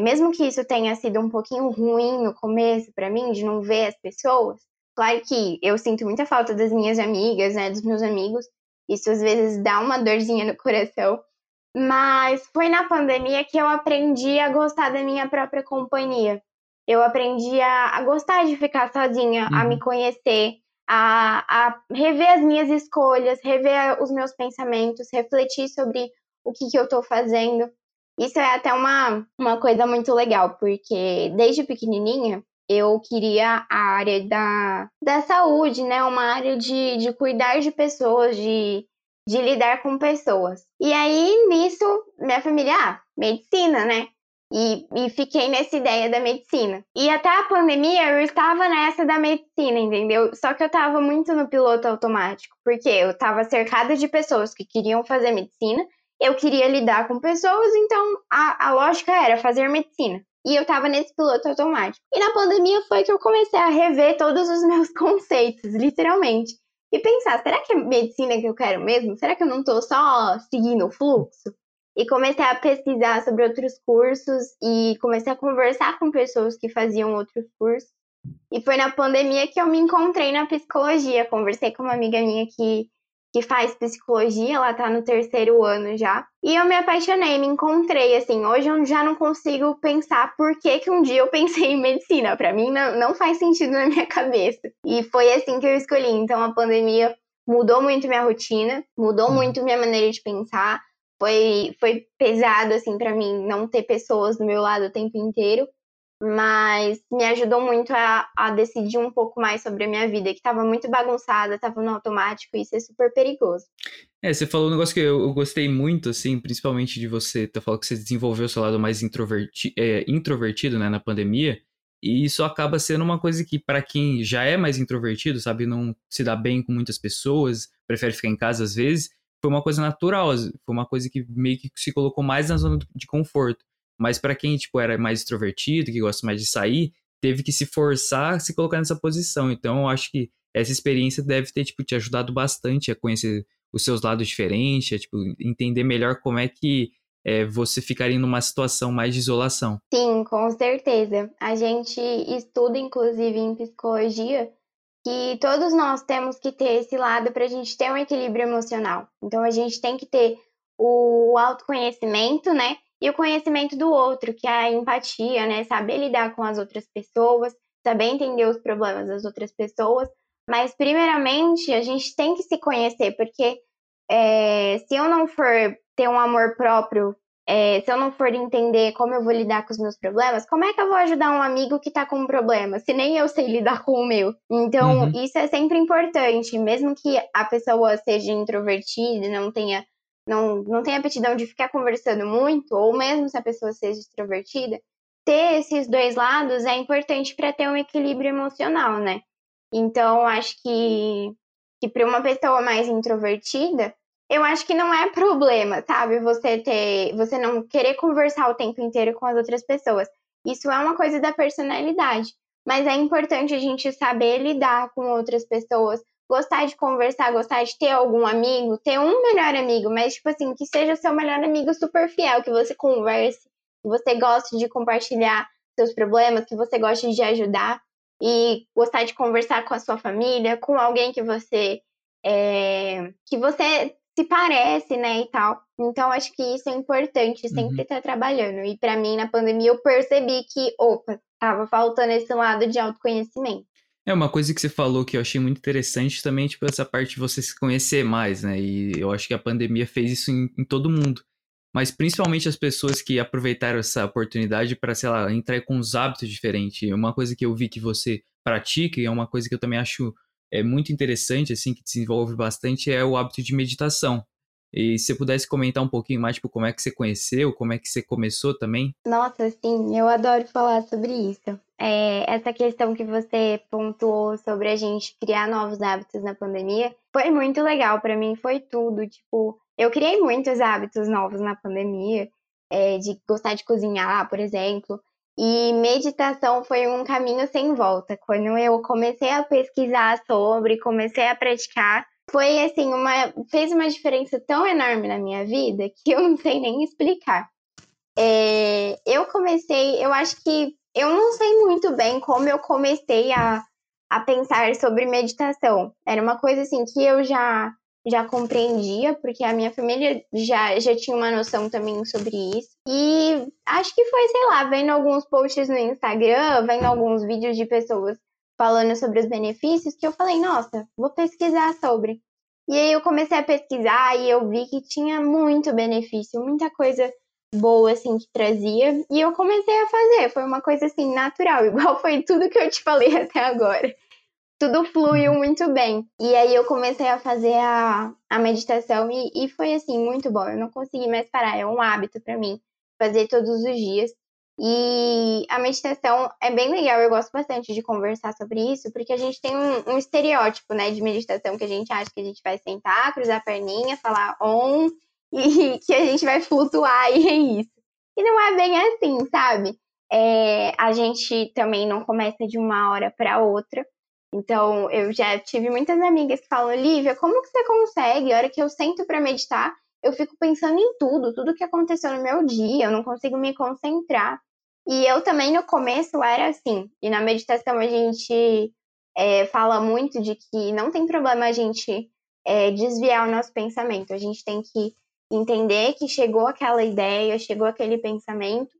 mesmo que isso tenha sido um pouquinho ruim no começo pra mim, de não ver as pessoas, claro que eu sinto muita falta das minhas amigas, né? Dos meus amigos. Isso, às vezes, dá uma dorzinha no coração. Mas foi na pandemia que eu aprendi a gostar da minha própria companhia. Eu aprendi a gostar de ficar sozinha, a me conhecer, a rever as minhas escolhas, rever os meus pensamentos, refletir sobre o que eu estou fazendo. Isso é até uma coisa muito legal, porque desde pequenininha eu queria a área da saúde, né? Uma área de cuidar de pessoas, de lidar com pessoas. E aí, nisso, minha família, medicina, né? E fiquei nessa ideia da medicina. E até a pandemia eu estava nessa da medicina, entendeu? Só que eu estava muito no piloto automático, porque eu estava cercada de pessoas que queriam fazer medicina, eu queria lidar com pessoas, então a lógica era fazer medicina. E eu estava nesse piloto automático. E na pandemia foi que eu comecei a rever todos os meus conceitos, literalmente. E pensar, será que é medicina que eu quero mesmo? Será que eu não estou só seguindo o fluxo? E comecei a pesquisar sobre outros cursos e comecei a conversar com pessoas que faziam outros cursos. E foi na pandemia que eu me encontrei na psicologia. Conversei com uma amiga minha que faz psicologia, ela tá no 3º ano já. E eu me apaixonei, me encontrei, assim. Hoje eu já não consigo pensar por que um dia eu pensei em medicina. Pra mim não faz sentido na minha cabeça. E foi assim que eu escolhi. Então a pandemia mudou muito minha rotina, mudou muito minha maneira de pensar. Foi pesado, assim, pra mim não ter pessoas do meu lado o tempo inteiro, mas me ajudou muito a decidir um pouco mais sobre a minha vida, que tava muito bagunçada, tava no automático, e isso é super perigoso. Você falou um negócio que eu gostei muito, assim, principalmente de você, tu falou que você desenvolveu o seu lado mais introvertido, né, na pandemia, e isso acaba sendo uma coisa que, pra quem já é mais introvertido, sabe, não se dá bem com muitas pessoas, prefere ficar em casa às vezes, foi uma coisa natural, foi uma coisa que meio que se colocou mais na zona de conforto. Mas pra quem, tipo, era mais extrovertido, que gosta mais de sair, teve que se forçar a se colocar nessa posição. Então, eu acho que essa experiência deve ter, tipo, te ajudado bastante a conhecer os seus lados diferentes, a, tipo, entender melhor como é que você ficaria numa situação mais de isolação. Sim, com certeza. A gente estuda, inclusive, em psicologia, que todos nós temos que ter esse lado para a gente ter um equilíbrio emocional. Então, a gente tem que ter o autoconhecimento, né? E o conhecimento do outro, que é a empatia, né? Saber lidar com as outras pessoas, saber entender os problemas das outras pessoas. Mas, primeiramente, a gente tem que se conhecer, porque se eu não for ter um amor próprio, se eu não for entender como eu vou lidar com os meus problemas, como é que eu vou ajudar um amigo que tá com um problema, se nem eu sei lidar com o meu? Então, isso é sempre importante, mesmo que a pessoa seja introvertida, não tenha aptidão de ficar conversando muito, ou mesmo se a pessoa seja extrovertida, ter esses dois lados é importante para ter um equilíbrio emocional, né? Então, acho que para uma pessoa mais introvertida, eu acho que não é problema, sabe? Você não querer conversar o tempo inteiro com as outras pessoas. Isso é uma coisa da personalidade. Mas é importante a gente saber lidar com outras pessoas, gostar de conversar, gostar de ter algum amigo, ter um melhor amigo, mas, tipo assim, que seja o seu melhor amigo super fiel, que você converse, que você goste de compartilhar seus problemas, que você goste de ajudar e gostar de conversar com a sua família, com alguém que você se parece, né, e tal. Então, acho que isso é importante, sempre estar trabalhando. E pra mim, na pandemia, eu percebi que, tava faltando esse lado de autoconhecimento. Uma coisa que você falou que eu achei muito interessante também, tipo, essa parte de você se conhecer mais, né, e eu acho que a pandemia fez isso em todo mundo. Mas principalmente as pessoas que aproveitaram essa oportunidade para, sei lá, entrar com uns hábitos diferentes. Uma coisa que eu vi que você pratica, e é uma coisa que eu também acho é muito interessante, assim, que desenvolve bastante, é o hábito de meditação. E se você pudesse comentar um pouquinho mais, tipo, como é que você conheceu, como é que você começou também? Nossa, sim, eu adoro falar sobre isso. Essa questão que você pontuou sobre a gente criar novos hábitos na pandemia foi muito legal pra mim, foi tudo. Tipo, eu criei muitos hábitos novos na pandemia, de gostar de cozinhar, por exemplo. E meditação foi um caminho sem volta. Quando eu comecei a pesquisar sobre, comecei a praticar, foi assim, fez uma diferença tão enorme na minha vida que eu não sei nem explicar. Eu acho que eu não sei muito bem como eu comecei a pensar sobre meditação. Era uma coisa assim que eu já compreendia, porque a minha família já tinha uma noção também sobre isso. E acho que foi, sei lá, vendo alguns posts no Instagram, vendo alguns vídeos de pessoas falando sobre os benefícios, que eu falei, nossa, vou pesquisar sobre. E aí eu comecei a pesquisar e eu vi que tinha muito benefício, muita coisa boa, assim, que trazia. E eu comecei a fazer, foi uma coisa, assim, natural, igual foi tudo que eu te falei até agora. Tudo fluiu muito bem. E aí eu comecei a fazer a meditação e foi, assim, muito bom. Eu não consegui mais parar, é um hábito pra mim fazer todos os dias. E a meditação é bem legal, eu gosto bastante de conversar sobre isso, porque a gente tem um estereótipo, né, de meditação, que a gente acha que a gente vai sentar, cruzar a perninha, falar om, e que a gente vai flutuar, e é isso. E não é bem assim, sabe? A gente também não começa de uma hora para outra. Então, eu já tive muitas amigas que falam, Lívia, como que você consegue? A hora que eu sento para meditar, eu fico pensando em tudo que aconteceu no meu dia, eu não consigo me concentrar. E eu também, no começo, era assim. E na meditação a gente fala muito de que não tem problema a gente desviar o nosso pensamento. A gente tem que entender que chegou aquela ideia, chegou aquele pensamento.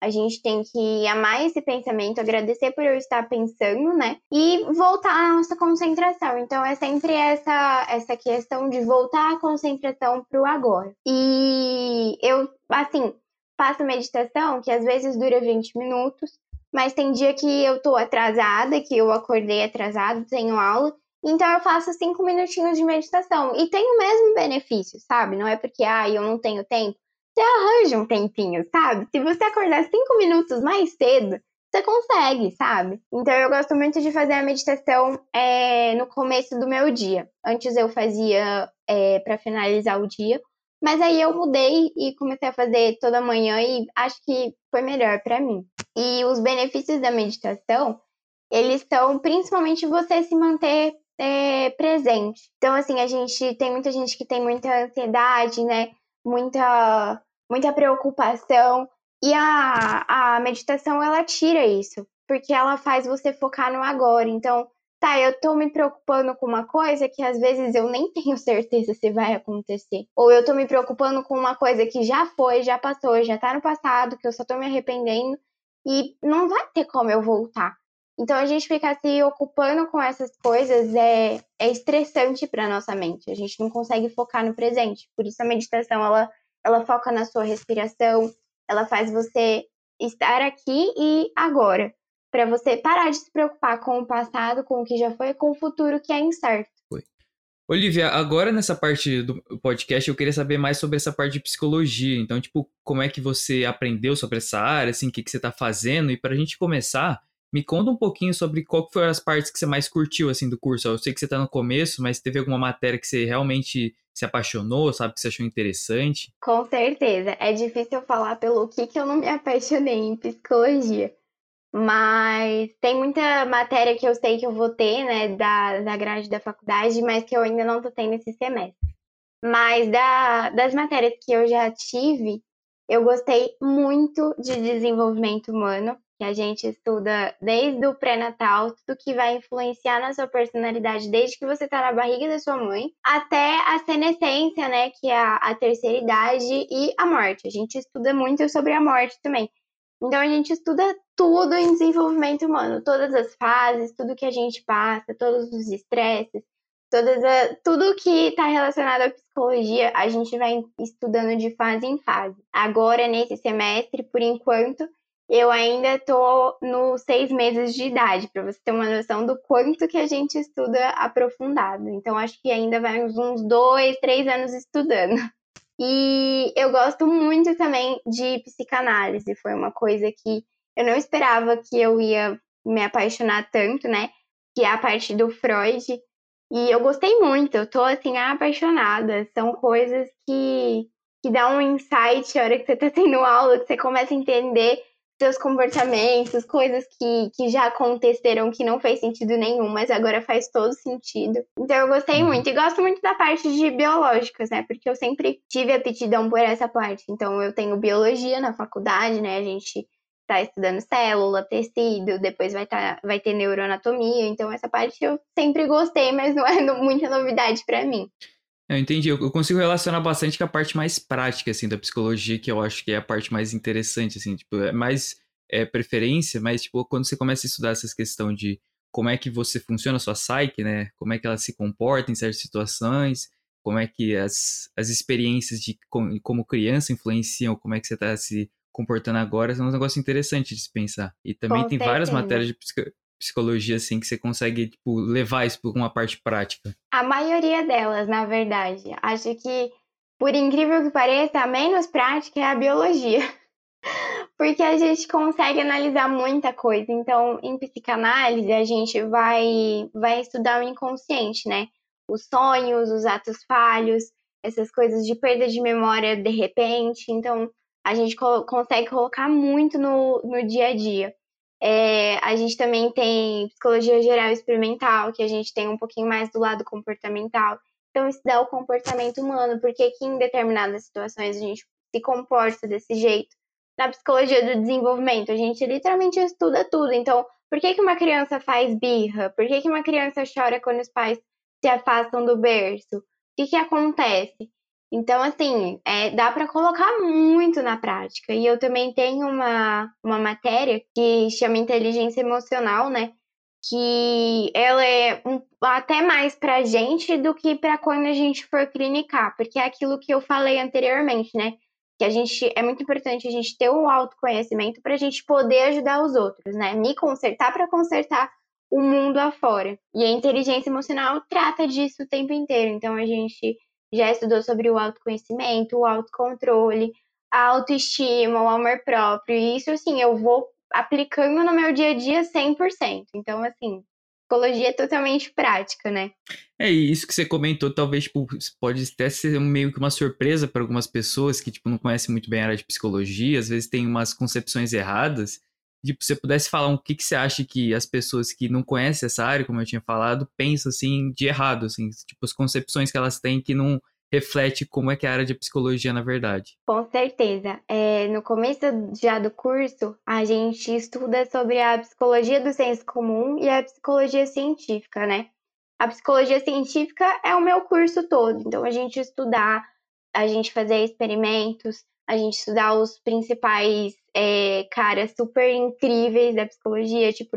A gente tem que amar esse pensamento, agradecer por eu estar pensando, né? E voltar à nossa concentração. Então, é sempre essa questão de voltar a concentração pro agora. E eu, assim, faço meditação, que às vezes dura 20 minutos, mas tem dia que eu tô atrasada, que eu acordei atrasado, tenho aula. Então, eu faço 5 minutinhos de meditação. E tem o mesmo benefício, sabe? Não é porque, eu não tenho tempo. Você arranja um tempinho, sabe? Se você acordar 5 minutos mais cedo, você consegue, sabe? Então, eu gosto muito de fazer a meditação no começo do meu dia. Antes eu fazia para finalizar o dia, mas aí eu mudei e comecei a fazer toda manhã e acho que foi melhor para mim. E os benefícios da meditação, eles são principalmente você se manter presente. Então, assim, tem muita gente que tem muita ansiedade, né? Muita preocupação, e a meditação, ela tira isso, porque ela faz você focar no agora. Então, eu tô me preocupando com uma coisa que às vezes eu nem tenho certeza se vai acontecer, ou eu tô me preocupando com uma coisa que já foi, já passou, já tá no passado, que eu só tô me arrependendo, e não vai ter como eu voltar. Então, a gente ficar se ocupando com essas coisas é estressante para nossa mente. A gente não consegue focar no presente. Por isso, a meditação, ela foca na sua respiração. Ela faz você estar aqui e agora. Para você parar de se preocupar com o passado, com o que já foi, com o futuro que é incerto. Olivia, agora nessa parte do podcast eu queria saber mais sobre essa parte de psicologia. Então, tipo, como é que você aprendeu sobre essa área? Assim, o que você está fazendo? E para a gente começar... me conta um pouquinho sobre qual que foram as partes que você mais curtiu, assim, do curso. Eu sei que você tá no começo, mas teve alguma matéria que você realmente se apaixonou, sabe, que você achou interessante? Com certeza. É difícil falar pelo que eu não me apaixonei em psicologia. Mas tem muita matéria que eu sei que eu vou ter, né, da grade da faculdade, mas que eu ainda não tô tendo esse semestre. Mas das matérias que eu já tive, eu gostei muito de desenvolvimento humano, que a gente estuda desde o pré-natal, tudo que vai influenciar na sua personalidade desde que você está na barriga da sua mãe, até a senescência, né, que é a terceira idade, e a morte. A gente estuda muito sobre a morte também. Então, a gente estuda tudo em desenvolvimento humano, todas as fases, tudo que a gente passa, todos os estresses, tudo que está relacionado à psicologia, a gente vai estudando de fase em fase. Agora, nesse semestre, por enquanto... Eu ainda tô nos 6 meses de idade, para você ter uma noção do quanto que a gente estuda aprofundado. Então, acho que ainda vai uns 2, 3 anos estudando. E eu gosto muito também de psicanálise. Foi uma coisa que eu não esperava que eu ia me apaixonar tanto, né? Que é a parte do Freud. E eu gostei muito, eu tô, assim, apaixonada. São coisas que dão um insight a hora que você tá tendo aula, que você começa a entender seus comportamentos, coisas que já aconteceram, que não fez sentido nenhum, mas agora faz todo sentido. Então eu gostei muito, e gosto muito da parte de biológicas, né, porque eu sempre tive aptidão por essa parte. Então eu tenho biologia na faculdade, né, a gente tá estudando célula, tecido, depois vai ter neuroanatomia, então essa parte eu sempre gostei, mas não é muita novidade pra mim. Eu entendi, eu consigo relacionar bastante com a parte mais prática, assim, da psicologia, que eu acho que é a parte mais interessante, assim, tipo, é mais preferência, mas, tipo, quando você começa a estudar essas questões de como é que você funciona a sua psique, né, como é que ela se comporta em certas situações, como é que as experiências de como criança influenciam, como é que você está se comportando agora, são um negócio interessante de se pensar. E também tem várias matérias de psicologia, assim, que você consegue, tipo, levar isso para uma parte prática? A maioria delas, na verdade. Acho que, por incrível que pareça, a menos prática é a biologia. Porque a gente consegue analisar muita coisa. Então, em psicanálise, a gente vai estudar o inconsciente, né? Os sonhos, os atos falhos, essas coisas de perda de memória de repente. Então, a gente consegue colocar muito no dia a dia. A gente também tem psicologia geral experimental, que a gente tem um pouquinho mais do lado comportamental. Então, estudar o comportamento humano, porque que em determinadas situações a gente se comporta desse jeito. Na psicologia do desenvolvimento, a gente literalmente estuda tudo. Então, por que uma criança faz birra? Por que uma criança chora quando os pais se afastam do berço? O que acontece? Então, assim, dá para colocar muito na prática. E eu também tenho uma matéria que chama inteligência emocional, né? Que ela é até mais pra gente do que pra quando a gente for clinicar. Porque é aquilo que eu falei anteriormente, né? Que é muito importante a gente ter o autoconhecimento pra gente poder ajudar os outros, né? Me consertar pra consertar o mundo afora. E a inteligência emocional trata disso o tempo inteiro. Então, a gente já estudou sobre o autoconhecimento, o autocontrole, a autoestima, o amor próprio. E isso, assim, eu vou aplicando no meu dia a dia 100%. Então, assim, psicologia é totalmente prática, né? É, e isso que você comentou, talvez, tipo, pode até ser meio que uma surpresa para algumas pessoas que, tipo, não conhecem muito bem a área de psicologia. Às vezes tem umas concepções erradas. Tipo, se você pudesse falar o que você acha que as pessoas que não conhecem essa área, como eu tinha falado, pensam, assim, de errado, assim, tipo, as concepções que elas têm que não reflete como é que é a área de psicologia, na verdade. Com certeza. No começo já do curso, a gente estuda sobre a psicologia do senso comum e a psicologia científica, né? A psicologia científica é o meu curso todo, então a gente estudar, a gente fazer experimentos, a gente estudar os principais caras super incríveis da psicologia, tipo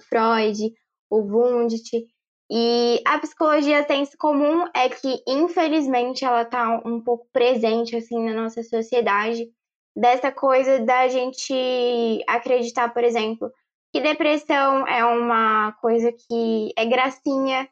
Freud, o Wundt. E a psicologia senso comum é que, infelizmente, ela tá um pouco presente, assim, na nossa sociedade, dessa coisa da gente acreditar, por exemplo, que depressão é uma coisa que é gracinha,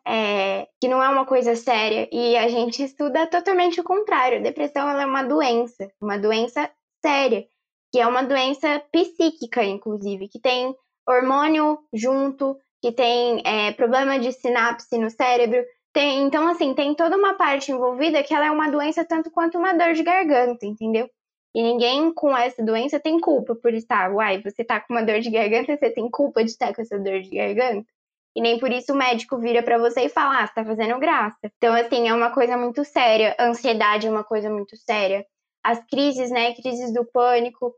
que não é uma coisa séria, e a gente estuda totalmente o contrário. Depressão, ela é uma doença séria, que é uma doença psíquica, inclusive, que tem hormônio junto, que tem problema de sinapse no cérebro. Então, assim, tem toda uma parte envolvida que ela é uma doença tanto quanto uma dor de garganta, entendeu? E ninguém com essa doença tem culpa por estar. Uai, você tá com uma dor de garganta, você tem culpa de estar com essa dor de garganta? E nem por isso o médico vira pra você e fala, ah, você tá fazendo graça. Então, assim, é uma coisa muito séria. A ansiedade é uma coisa muito séria. As crises, né, crises do pânico,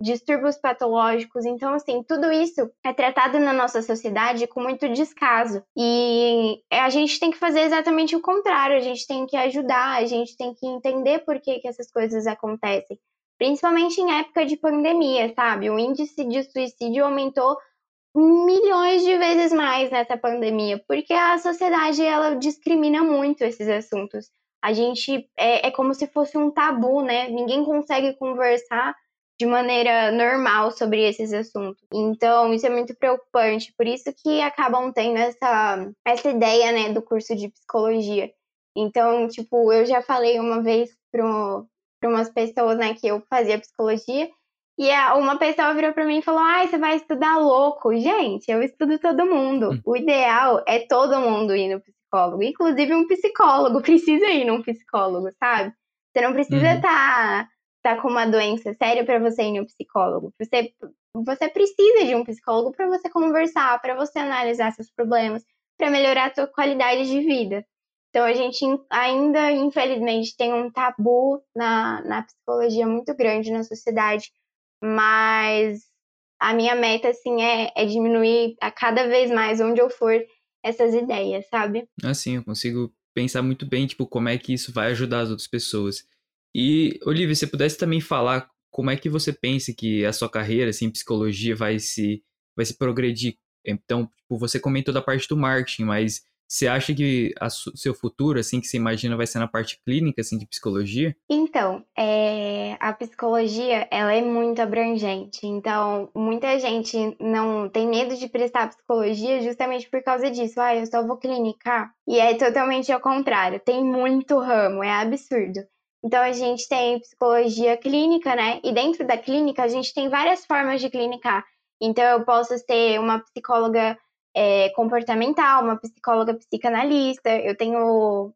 distúrbios patológicos. Então, assim, tudo isso é tratado na nossa sociedade com muito descaso. E a gente tem que fazer exatamente o contrário. A gente tem que ajudar, a gente tem que entender por que essas coisas acontecem. Principalmente em época de pandemia, sabe? O índice de suicídio aumentou milhões de vezes mais nessa pandemia. Porque a sociedade, ela discrimina muito esses assuntos. A gente, é como se fosse um tabu, né? Ninguém consegue conversar de maneira normal sobre esses assuntos. Então, isso é muito preocupante. Por isso que acabam tendo essa ideia, né, do curso de psicologia. Então, tipo, eu já falei uma vez para umas pessoas, né, que eu fazia psicologia, e uma pessoa virou pra mim e falou: "Ai, você vai estudar louco". Gente, eu estudo todo mundo. O ideal é todo mundo ir no psicólogo. Inclusive um psicólogo precisa ir num psicólogo, sabe? Você não precisa tá com uma doença séria pra você ir no psicólogo. Você precisa de um psicólogo pra você conversar, pra você analisar seus problemas, pra melhorar a sua qualidade de vida. Então, a gente ainda, infelizmente, tem um tabu na psicologia muito grande na sociedade, mas a minha meta, assim, é diminuir a cada vez mais, onde eu for, essas ideias, sabe? Assim, eu consigo pensar muito bem, tipo, como é que isso vai ajudar as outras pessoas. E, Olivia, se pudesse também falar como é que você pensa que a sua carreira, assim, em psicologia vai se progredir. Então, tipo, você comentou da parte do marketing, mas você acha que seu futuro, assim, que você imagina, vai ser na parte clínica, assim, de psicologia? Então, a psicologia, ela é muito abrangente. Então, muita gente não tem medo de prestar psicologia justamente por causa disso. Ah, eu só vou clinicar. E é totalmente ao contrário. Tem muito ramo, é absurdo. Então, a gente tem psicologia clínica, né? E dentro da clínica, a gente tem várias formas de clinicar. Então, eu posso ser uma psicóloga comportamental, uma psicóloga psicanalista, eu tenho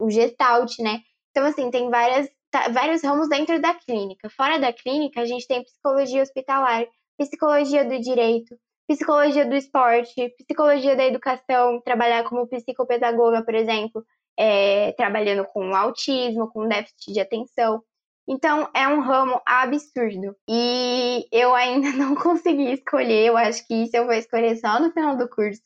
o gestalt, né? Então, assim, tem vários ramos dentro da clínica. Fora da clínica, a gente tem psicologia hospitalar, psicologia do direito, psicologia do esporte, psicologia da educação, trabalhar como psicopedagoga, por exemplo, trabalhando com autismo, com déficit de atenção. Então, é um ramo absurdo. E eu ainda não consegui escolher. Eu acho que isso eu vou escolher só no final do curso,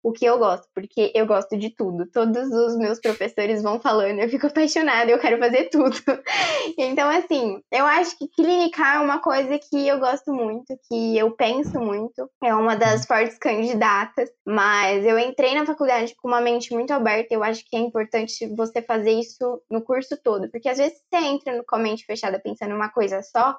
o que eu gosto, porque eu gosto de tudo. Todos os meus professores vão falando, eu fico apaixonada, eu quero fazer tudo. Então, assim, eu acho que clinicar é uma coisa que eu gosto muito, que eu penso muito. É uma das fortes candidatas, mas eu entrei na faculdade com uma mente muito aberta. Eu acho que é importante você fazer isso no curso todo, porque às vezes você entra com a mente fechada pensando em uma coisa só,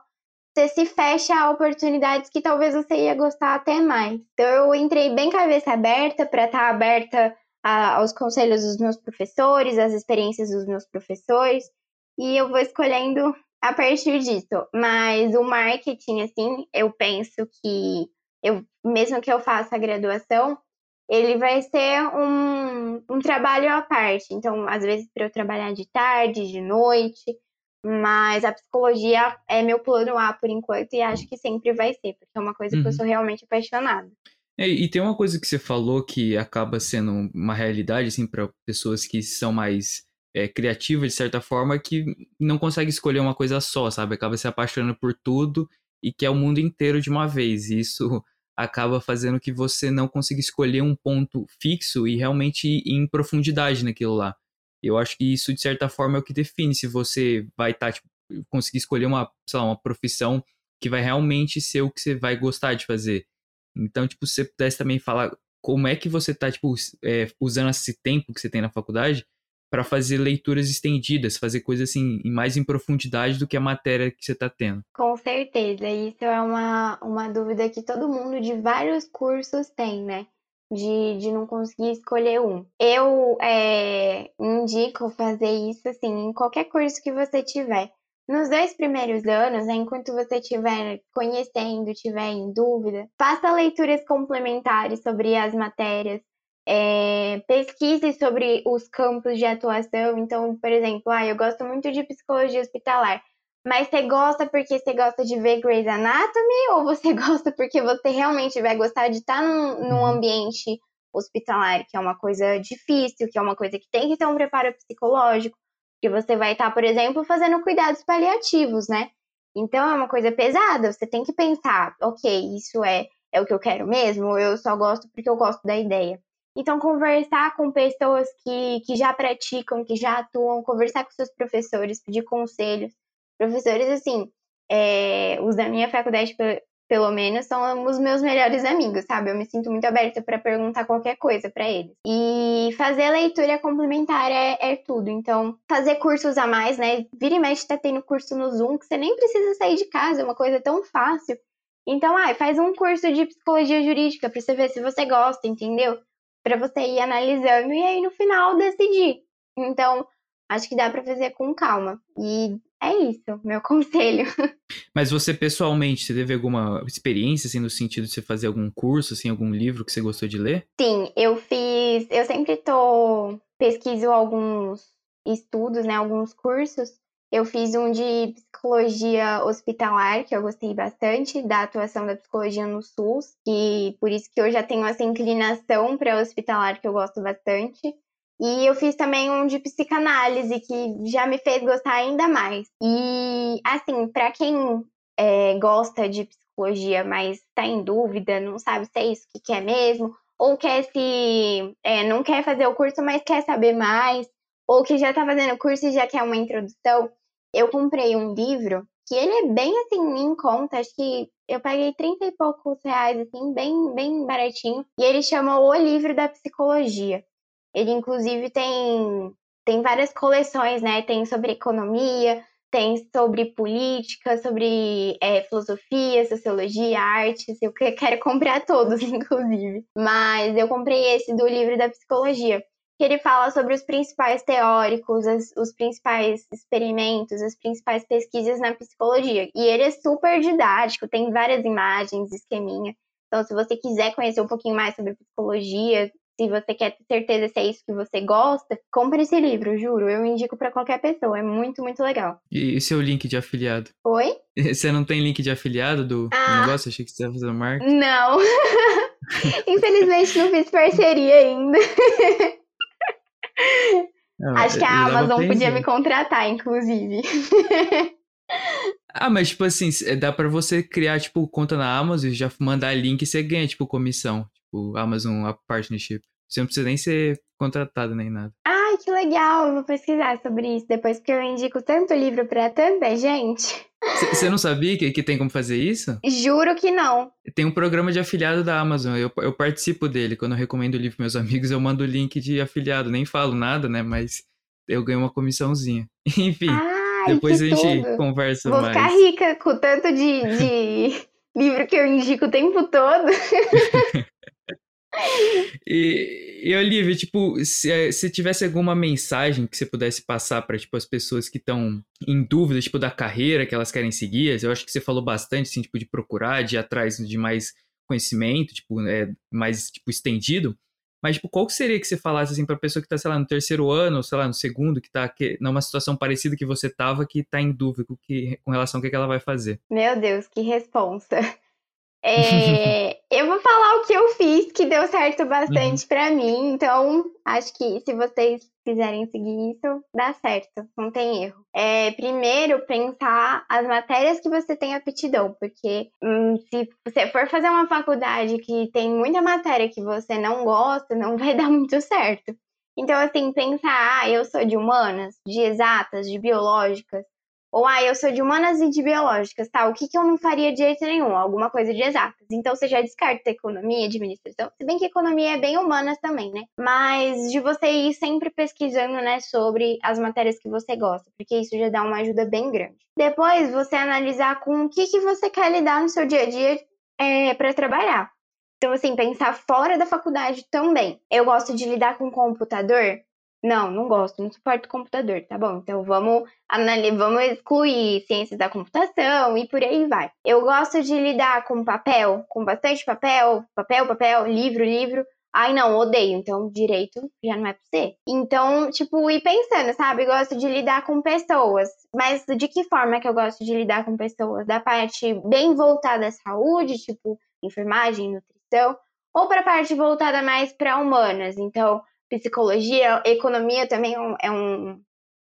você se fecha a oportunidades que talvez você ia gostar até mais. Então, eu entrei bem cabeça aberta para estar aberta aos conselhos dos meus professores, às experiências dos meus professores, e eu vou escolhendo a partir disso. Mas o marketing, assim, eu penso que, mesmo que eu faça a graduação, ele vai ser um trabalho à parte. Então, às vezes, para eu trabalhar de tarde, de noite. Mas a psicologia é meu plano A por enquanto, e acho que sempre vai ser, porque é uma coisa que eu sou realmente apaixonada. E tem uma coisa que você falou que acaba sendo uma realidade, assim, para pessoas que são mais criativas, de certa forma, que não conseguem escolher uma coisa só, sabe? Acaba se apaixonando por tudo e quer o mundo inteiro de uma vez. E isso acaba fazendo que você não consiga escolher um ponto fixo e realmente ir em profundidade naquilo lá. Eu acho que isso, de certa forma, é o que define se você vai conseguir escolher uma profissão que vai realmente ser o que você vai gostar de fazer. Então, tipo, se você pudesse também falar como é que você tá, tipo, usando esse tempo que você tem na faculdade para fazer leituras estendidas, fazer coisas, assim, mais em profundidade do que a matéria que você tá tendo. Com certeza. Isso é uma dúvida que todo mundo de vários cursos tem, né? De não conseguir escolher um. Eu indico fazer isso, assim, em qualquer curso que você tiver. Nos 2 primeiros anos, enquanto você estiver conhecendo, estiver em dúvida, faça leituras complementares sobre as matérias, pesquise sobre os campos de atuação. Então, por exemplo, eu gosto muito de psicologia hospitalar. Mas você gosta porque você gosta de ver Grey's Anatomy, ou você gosta porque você realmente vai gostar de estar num ambiente hospitalar, que é uma coisa difícil, que é uma coisa que tem que ter um preparo psicológico, que você vai estar, por exemplo, fazendo cuidados paliativos, né? Então, é uma coisa pesada, você tem que pensar, ok, isso é o que eu quero mesmo, ou eu só gosto porque eu gosto da ideia. Então, conversar com pessoas que já praticam, que já atuam, conversar com seus professores, pedir conselhos. Professores, assim, os da minha faculdade, pelo menos, são os meus melhores amigos, sabe? Eu me sinto muito aberta para perguntar qualquer coisa para eles. E fazer leitura complementar é tudo. Então, fazer cursos a mais, né? Vira e mexe tá tendo curso no Zoom, que você nem precisa sair de casa, é uma coisa tão fácil. Então, faz um curso de psicologia jurídica para você ver se você gosta, entendeu? Para você ir analisando e aí no final decidir. Então, acho que dá para fazer com calma. E é isso, meu conselho. Mas você, pessoalmente, você teve alguma experiência, assim, no sentido de você fazer algum curso, assim, algum livro que você gostou de ler? Sim, eu fiz... Eu sempre pesquiso alguns estudos, né, alguns cursos. Eu fiz um de psicologia hospitalar, que eu gostei bastante, da atuação da psicologia no SUS, e por isso que eu já tenho essa inclinação para hospitalar, que eu gosto bastante. E eu fiz também um de psicanálise, que já me fez gostar ainda mais. E, assim, para quem gosta de psicologia, mas tá em dúvida, não sabe se é isso que quer mesmo, ou não quer fazer o curso, mas quer saber mais, ou que já tá fazendo o curso e já quer uma introdução, eu comprei um livro que ele é bem, assim, em conta, acho que eu paguei 30 e poucos reais, assim, bem, bem baratinho, e ele chama O Livro da Psicologia. Ele, inclusive, tem várias coleções, né? Tem sobre economia, tem sobre política, sobre filosofia, sociologia, artes. Eu quero comprar todos, inclusive. Mas eu comprei esse do Livro da Psicologia, que ele fala sobre os principais teóricos, os principais experimentos, as principais pesquisas na psicologia. E ele é super didático, tem várias imagens, esqueminha. Então, se você quiser conhecer um pouquinho mais sobre psicologia, se você quer ter certeza se é isso que você gosta, compre esse livro, juro. Eu indico pra qualquer pessoa, é muito, muito legal. E seu link de afiliado? Oi? Você não tem link de afiliado do negócio? Achei que você estava fazendo marketing. Não. Infelizmente não fiz parceria ainda. Não, acho que a Amazon podia me contratar, inclusive. Mas, tipo assim, dá pra você criar, tipo, conta na Amazon e já mandar link e você ganha, tipo, comissão. O Amazon a Partnership. Você não precisa nem ser contratado nem nada. Ai, que legal! Eu vou pesquisar sobre isso depois, porque eu indico tanto livro pra tanta gente. Você não sabia que tem como fazer isso? Juro que não. Tem um programa de afiliado da Amazon. Eu participo dele. Quando eu recomendo o livro pros meus amigos, eu mando o link de afiliado. Nem falo nada, né? Mas eu ganho uma comissãozinha. Enfim, depois a gente conversa mais. Vou ficar rica com tanto de livro que eu indico o tempo todo. E Olivia, tipo, se tivesse alguma mensagem que você pudesse passar para, tipo, as pessoas que estão em dúvida, tipo, da carreira que elas querem seguir, eu acho que você falou bastante, assim, tipo, de procurar, de ir atrás de mais conhecimento, tipo, mais, tipo, estendido, mas, tipo, qual que seria que você falasse, assim, pra pessoa que tá, sei lá, no terceiro ano, ou, sei lá, no segundo, que tá numa situação parecida que você tava, que tá em dúvida com relação ao que ela vai fazer? Meu Deus, que responsa! Eu vou falar o que eu fiz, que deu certo bastante pra mim, então acho que se vocês quiserem seguir isso, dá certo, não tem erro. Primeiro, pensar as matérias que você tem aptidão, porque se você for fazer uma faculdade que tem muita matéria que você não gosta, não vai dar muito certo. Então, assim, pensar, eu sou de humanas, de exatas, de biológicas, ou, eu sou de humanas e de biológicas, tá? O que eu não faria de jeito nenhum? Alguma coisa de exatas. Então, você já descarta economia, administração. Se bem que economia é bem humanas também, né? Mas de você ir sempre pesquisando, né? Sobre as matérias que você gosta. Porque isso já dá uma ajuda bem grande. Depois, você analisar com o que você quer lidar no seu dia a dia para trabalhar. Então, assim, pensar fora da faculdade também. Eu gosto de lidar com computador. Não gosto, não suporto computador, tá bom? Então vamos excluir ciências da computação e por aí vai. Eu gosto de lidar com papel, com bastante papel, livro. Ai, não, odeio, então direito já não é pra você. Então, tipo, ir pensando, sabe? Gosto de lidar com pessoas, mas de que forma que eu gosto de lidar com pessoas? Da parte bem voltada à saúde, tipo, enfermagem, nutrição, ou pra parte voltada mais pra humanas, então... Psicologia, economia também é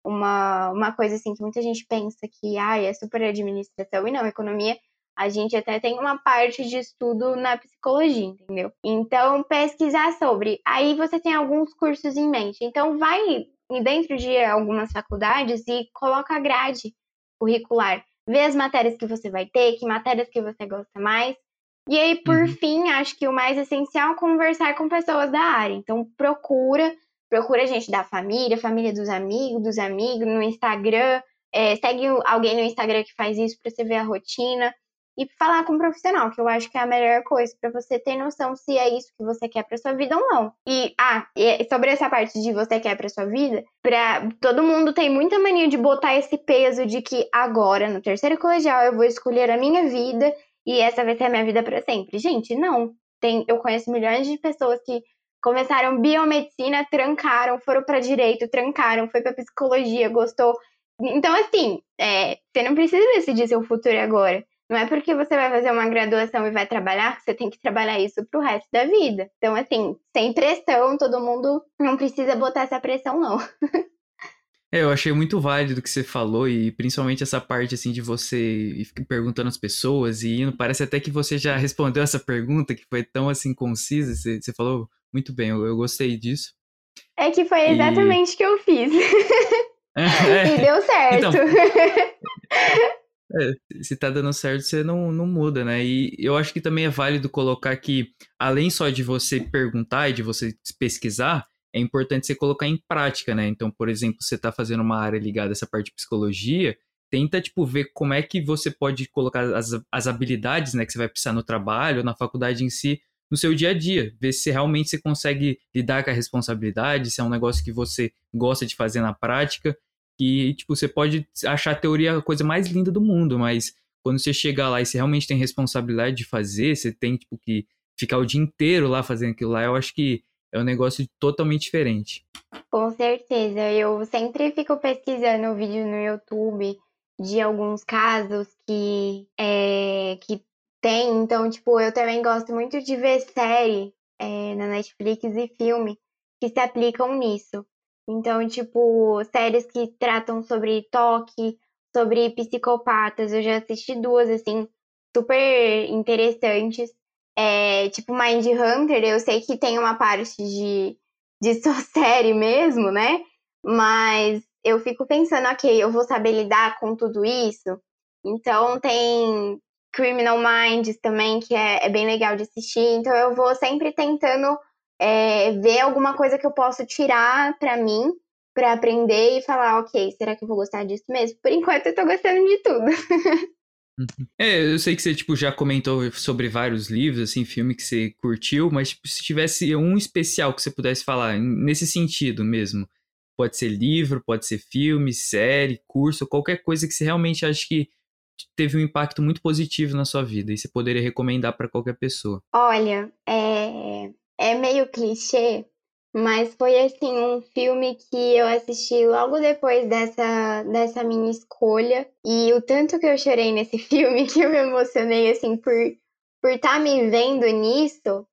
uma coisa assim que muita gente pensa que é super administração, e não, economia a gente até tem uma parte de estudo na psicologia, entendeu? Então pesquisar sobre, aí você tem alguns cursos em mente, então vai dentro de algumas faculdades e coloca grade curricular, ver as matérias que você vai ter, que matérias que você gosta mais. E aí, por fim, acho que o mais essencial é conversar com pessoas da área. Então, procura gente da família, família dos amigos no Instagram. Segue alguém no Instagram que faz isso para você ver a rotina. E falar com um profissional, que eu acho que é a melhor coisa para você ter noção se é isso que você quer para sua vida ou não. E sobre essa parte de você quer para sua vida, todo mundo tem muita mania de botar esse peso de que agora, no terceiro colegial, eu vou escolher a minha vida e essa vai ser a minha vida para sempre. Gente, não. Eu conheço milhões de pessoas que começaram biomedicina, trancaram, foram para direito, trancaram, foi para psicologia, gostou. Então, assim, você não precisa decidir seu futuro agora. Não é porque você vai fazer uma graduação e vai trabalhar que você tem que trabalhar isso pro resto da vida. Então, assim, sem pressão, todo mundo não precisa botar essa pressão, não. Eu achei muito válido o que você falou e principalmente essa parte, assim, de você perguntando às pessoas e indo. Parece até que você já respondeu essa pergunta que foi tão, assim, concisa. Você falou muito bem, eu gostei disso. É que foi exatamente o que eu fiz. E deu certo. Então... se tá dando certo, você não muda, né? E eu acho que também é válido colocar que, além só de você perguntar e de você pesquisar, é importante você colocar em prática, né? Então, por exemplo, você tá fazendo uma área ligada a essa parte de psicologia, tenta, tipo, ver como é que você pode colocar as habilidades, né, que você vai precisar no trabalho, na faculdade em si, no seu dia a dia. Ver se realmente você consegue lidar com a responsabilidade, se é um negócio que você gosta de fazer na prática. Que, tipo, você pode achar a teoria a coisa mais linda do mundo, mas quando você chegar lá e você realmente tem responsabilidade de fazer, você tem, tipo, que ficar o dia inteiro lá fazendo aquilo lá, eu acho que é um negócio totalmente diferente. Com certeza. Eu sempre fico pesquisando vídeo no YouTube de alguns casos que tem. Então, tipo, eu também gosto muito de ver série na Netflix e filme que se aplicam nisso. Então, tipo, séries que tratam sobre toque, sobre psicopatas, eu já assisti duas, assim, super interessantes. Tipo, Mind Hunter, eu sei que tem uma parte de só série mesmo, né? Mas eu fico pensando, ok, eu vou saber lidar com tudo isso? Então, tem Criminal Minds também, que é bem legal de assistir. Então, eu vou sempre tentando... ver alguma coisa que eu posso tirar pra mim, pra aprender e falar, ok, será que eu vou gostar disso mesmo? Por enquanto eu tô gostando de tudo. Eu sei que você, tipo, já comentou sobre vários livros, assim, filme que você curtiu, mas tipo, se tivesse um especial que você pudesse falar, nesse sentido mesmo, pode ser livro, pode ser filme, série, curso, qualquer coisa que você realmente acha que teve um impacto muito positivo na sua vida e você poderia recomendar pra qualquer pessoa. Olha, é meio clichê, mas foi, assim, um filme que eu assisti logo depois dessa minha escolha. E o tanto que eu chorei nesse filme, que eu me emocionei, assim, por estar me vendo nisso,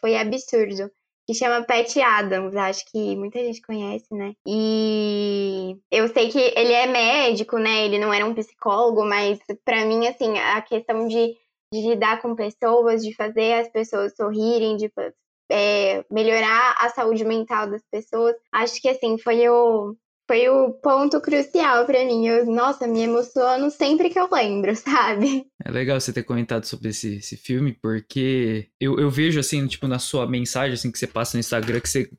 foi absurdo. Que chama Patch Adams, acho que muita gente conhece, né? E eu sei que ele é médico, né? Ele não era um psicólogo, mas pra mim, assim, a questão de lidar com pessoas, de fazer as pessoas sorrirem, de... melhorar a saúde mental das pessoas. Acho que, assim, foi o ponto crucial pra mim. Nossa, me emociono sempre que eu lembro, sabe? É legal você ter comentado sobre esse filme, porque eu vejo, assim, tipo, na sua mensagem, assim, que você passa no Instagram, que você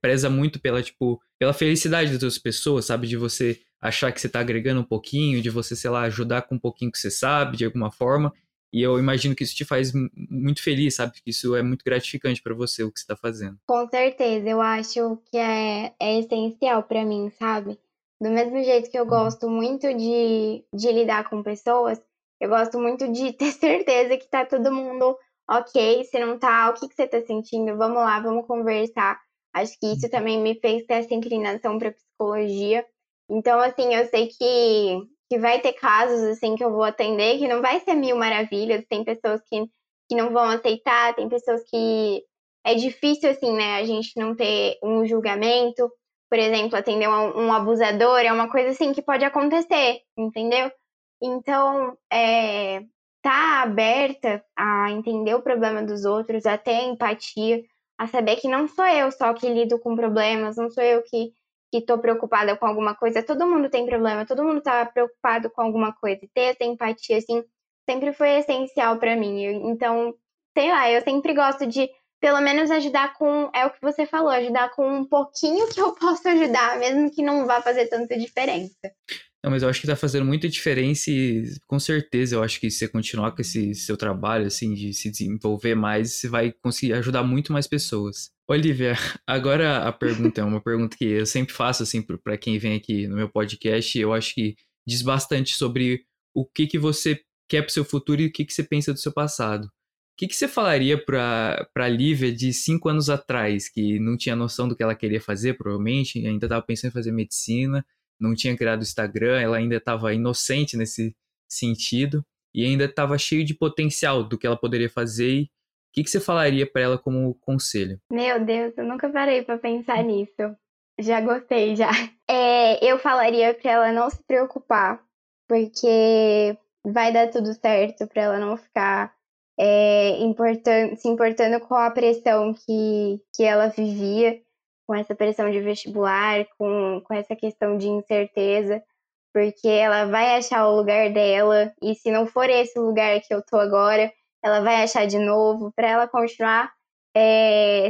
preza muito pela, tipo, pela felicidade das outras pessoas, sabe? De você achar que você tá agregando um pouquinho, de você, sei lá, ajudar com um pouquinho que você sabe, de alguma forma. E eu imagino que isso te faz muito feliz, sabe? Que isso é muito gratificante pra você, o que você tá fazendo. Com certeza, eu acho que é essencial pra mim, sabe? Do mesmo jeito que eu gosto muito de lidar com pessoas, eu gosto muito de ter certeza que tá todo mundo ok, se não tá, o que você tá sentindo? Vamos lá, vamos conversar. Acho que isso também me fez ter essa inclinação pra psicologia. Então, assim, eu sei que vai ter casos, assim, que eu vou atender, que não vai ser mil maravilhas, tem pessoas que não vão aceitar, tem pessoas que... É difícil, assim, né, a gente não ter um julgamento, por exemplo, atender um abusador, é uma coisa, assim, que pode acontecer, entendeu? Então, tá aberta a entender o problema dos outros, a ter empatia, a saber que não sou eu só que lido com problemas, não sou eu que que estou preocupada com alguma coisa. Todo mundo tem problema, todo mundo está preocupado com alguma coisa. E ter essa empatia, assim, sempre foi essencial para mim. Então, sei lá, eu sempre gosto de, pelo menos, ajudar com... É o que você falou, ajudar com um pouquinho que eu posso ajudar, mesmo que não vá fazer tanta diferença. Não, mas eu acho que tá fazendo muita diferença e, com certeza, eu acho que se você continuar com esse seu trabalho, assim, de se desenvolver mais, você vai conseguir ajudar muito mais pessoas. Olivia, agora a pergunta é uma pergunta que eu sempre faço, assim, para quem vem aqui no meu podcast, eu acho que diz bastante sobre o que você quer pro seu futuro e o que você pensa do seu passado. O que você falaria pra Lívia de 5 anos atrás, que não tinha noção do que ela queria fazer, provavelmente, ainda estava pensando em fazer medicina, não tinha criado o Instagram, ela ainda estava inocente nesse sentido e ainda estava cheio de potencial do que ela poderia fazer. E o que você falaria para ela como conselho? Meu Deus, eu nunca parei para pensar nisso. Já gostei, já. Eu falaria para ela não se preocupar, porque vai dar tudo certo, para ela não ficar se importando com a pressão que ela vivia, com essa pressão de vestibular, com essa questão de incerteza, porque ela vai achar o lugar dela, e se não for esse lugar que eu tô agora, ela vai achar de novo, para ela continuar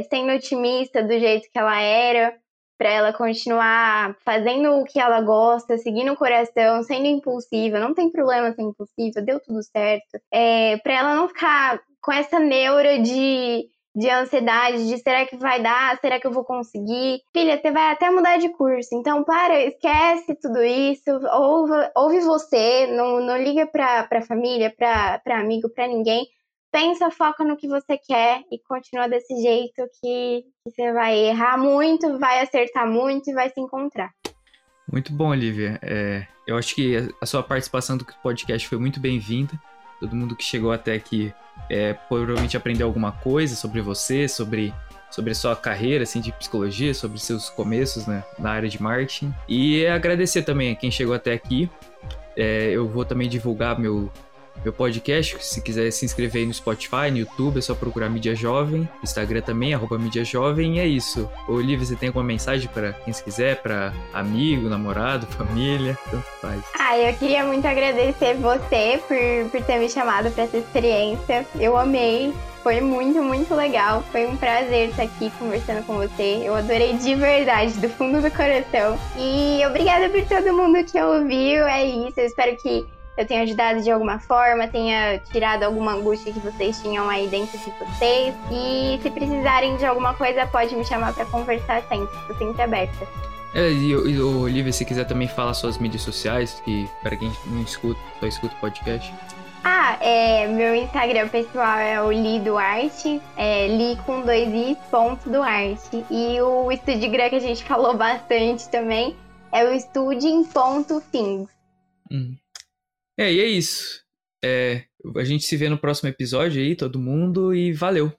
sendo otimista do jeito que ela era, para ela continuar fazendo o que ela gosta, seguindo o coração, sendo impulsiva, não tem problema ser impulsiva, deu tudo certo, para ela não ficar com essa neura de ansiedade, de será que vai dar, será que eu vou conseguir? Filha, você vai até mudar de curso, então esquece tudo isso, ouve você, não liga pra família, pra amigo, pra ninguém, pensa, foca no que você quer e continua desse jeito que você vai errar muito, vai acertar muito e vai se encontrar. Muito bom, Lívia. Eu acho que a sua participação do podcast foi muito bem-vinda. Todo mundo que chegou até aqui provavelmente aprendeu alguma coisa sobre você, sobre a sua carreira assim, de psicologia, sobre seus começos, né, na área de marketing. E agradecer também a quem chegou até aqui. Eu vou também divulgar meu podcast. Se quiser se inscrever aí no Spotify, no YouTube, é só procurar Mídia Jovem. Instagram também, @Mídia Jovem. E é isso. Olivia, você tem alguma mensagem para quem se quiser? Para amigo, namorado, família? Tanto faz. Eu queria muito agradecer você por ter me chamado para essa experiência. Eu amei. Foi muito, muito legal. Foi um prazer estar aqui conversando com você. Eu adorei de verdade, do fundo do coração. E obrigada por todo mundo que ouviu. É isso. Eu espero que eu tenho ajudado de alguma forma, tenha tirado alguma angústia que vocês tinham aí dentro de vocês. E se precisarem de alguma coisa, pode me chamar para conversar sempre. Estou sempre aberta. E Olivia, se quiser também falar suas mídias sociais, que para quem não escuta, só escuta o podcast. Meu Instagram pessoal é o Li do Arte, Li com 2 i's, ponto do Arte. E o estúdio que a gente falou bastante também é o estúdio em ponto fins. E é isso. A gente se vê no próximo episódio aí, todo mundo, e valeu!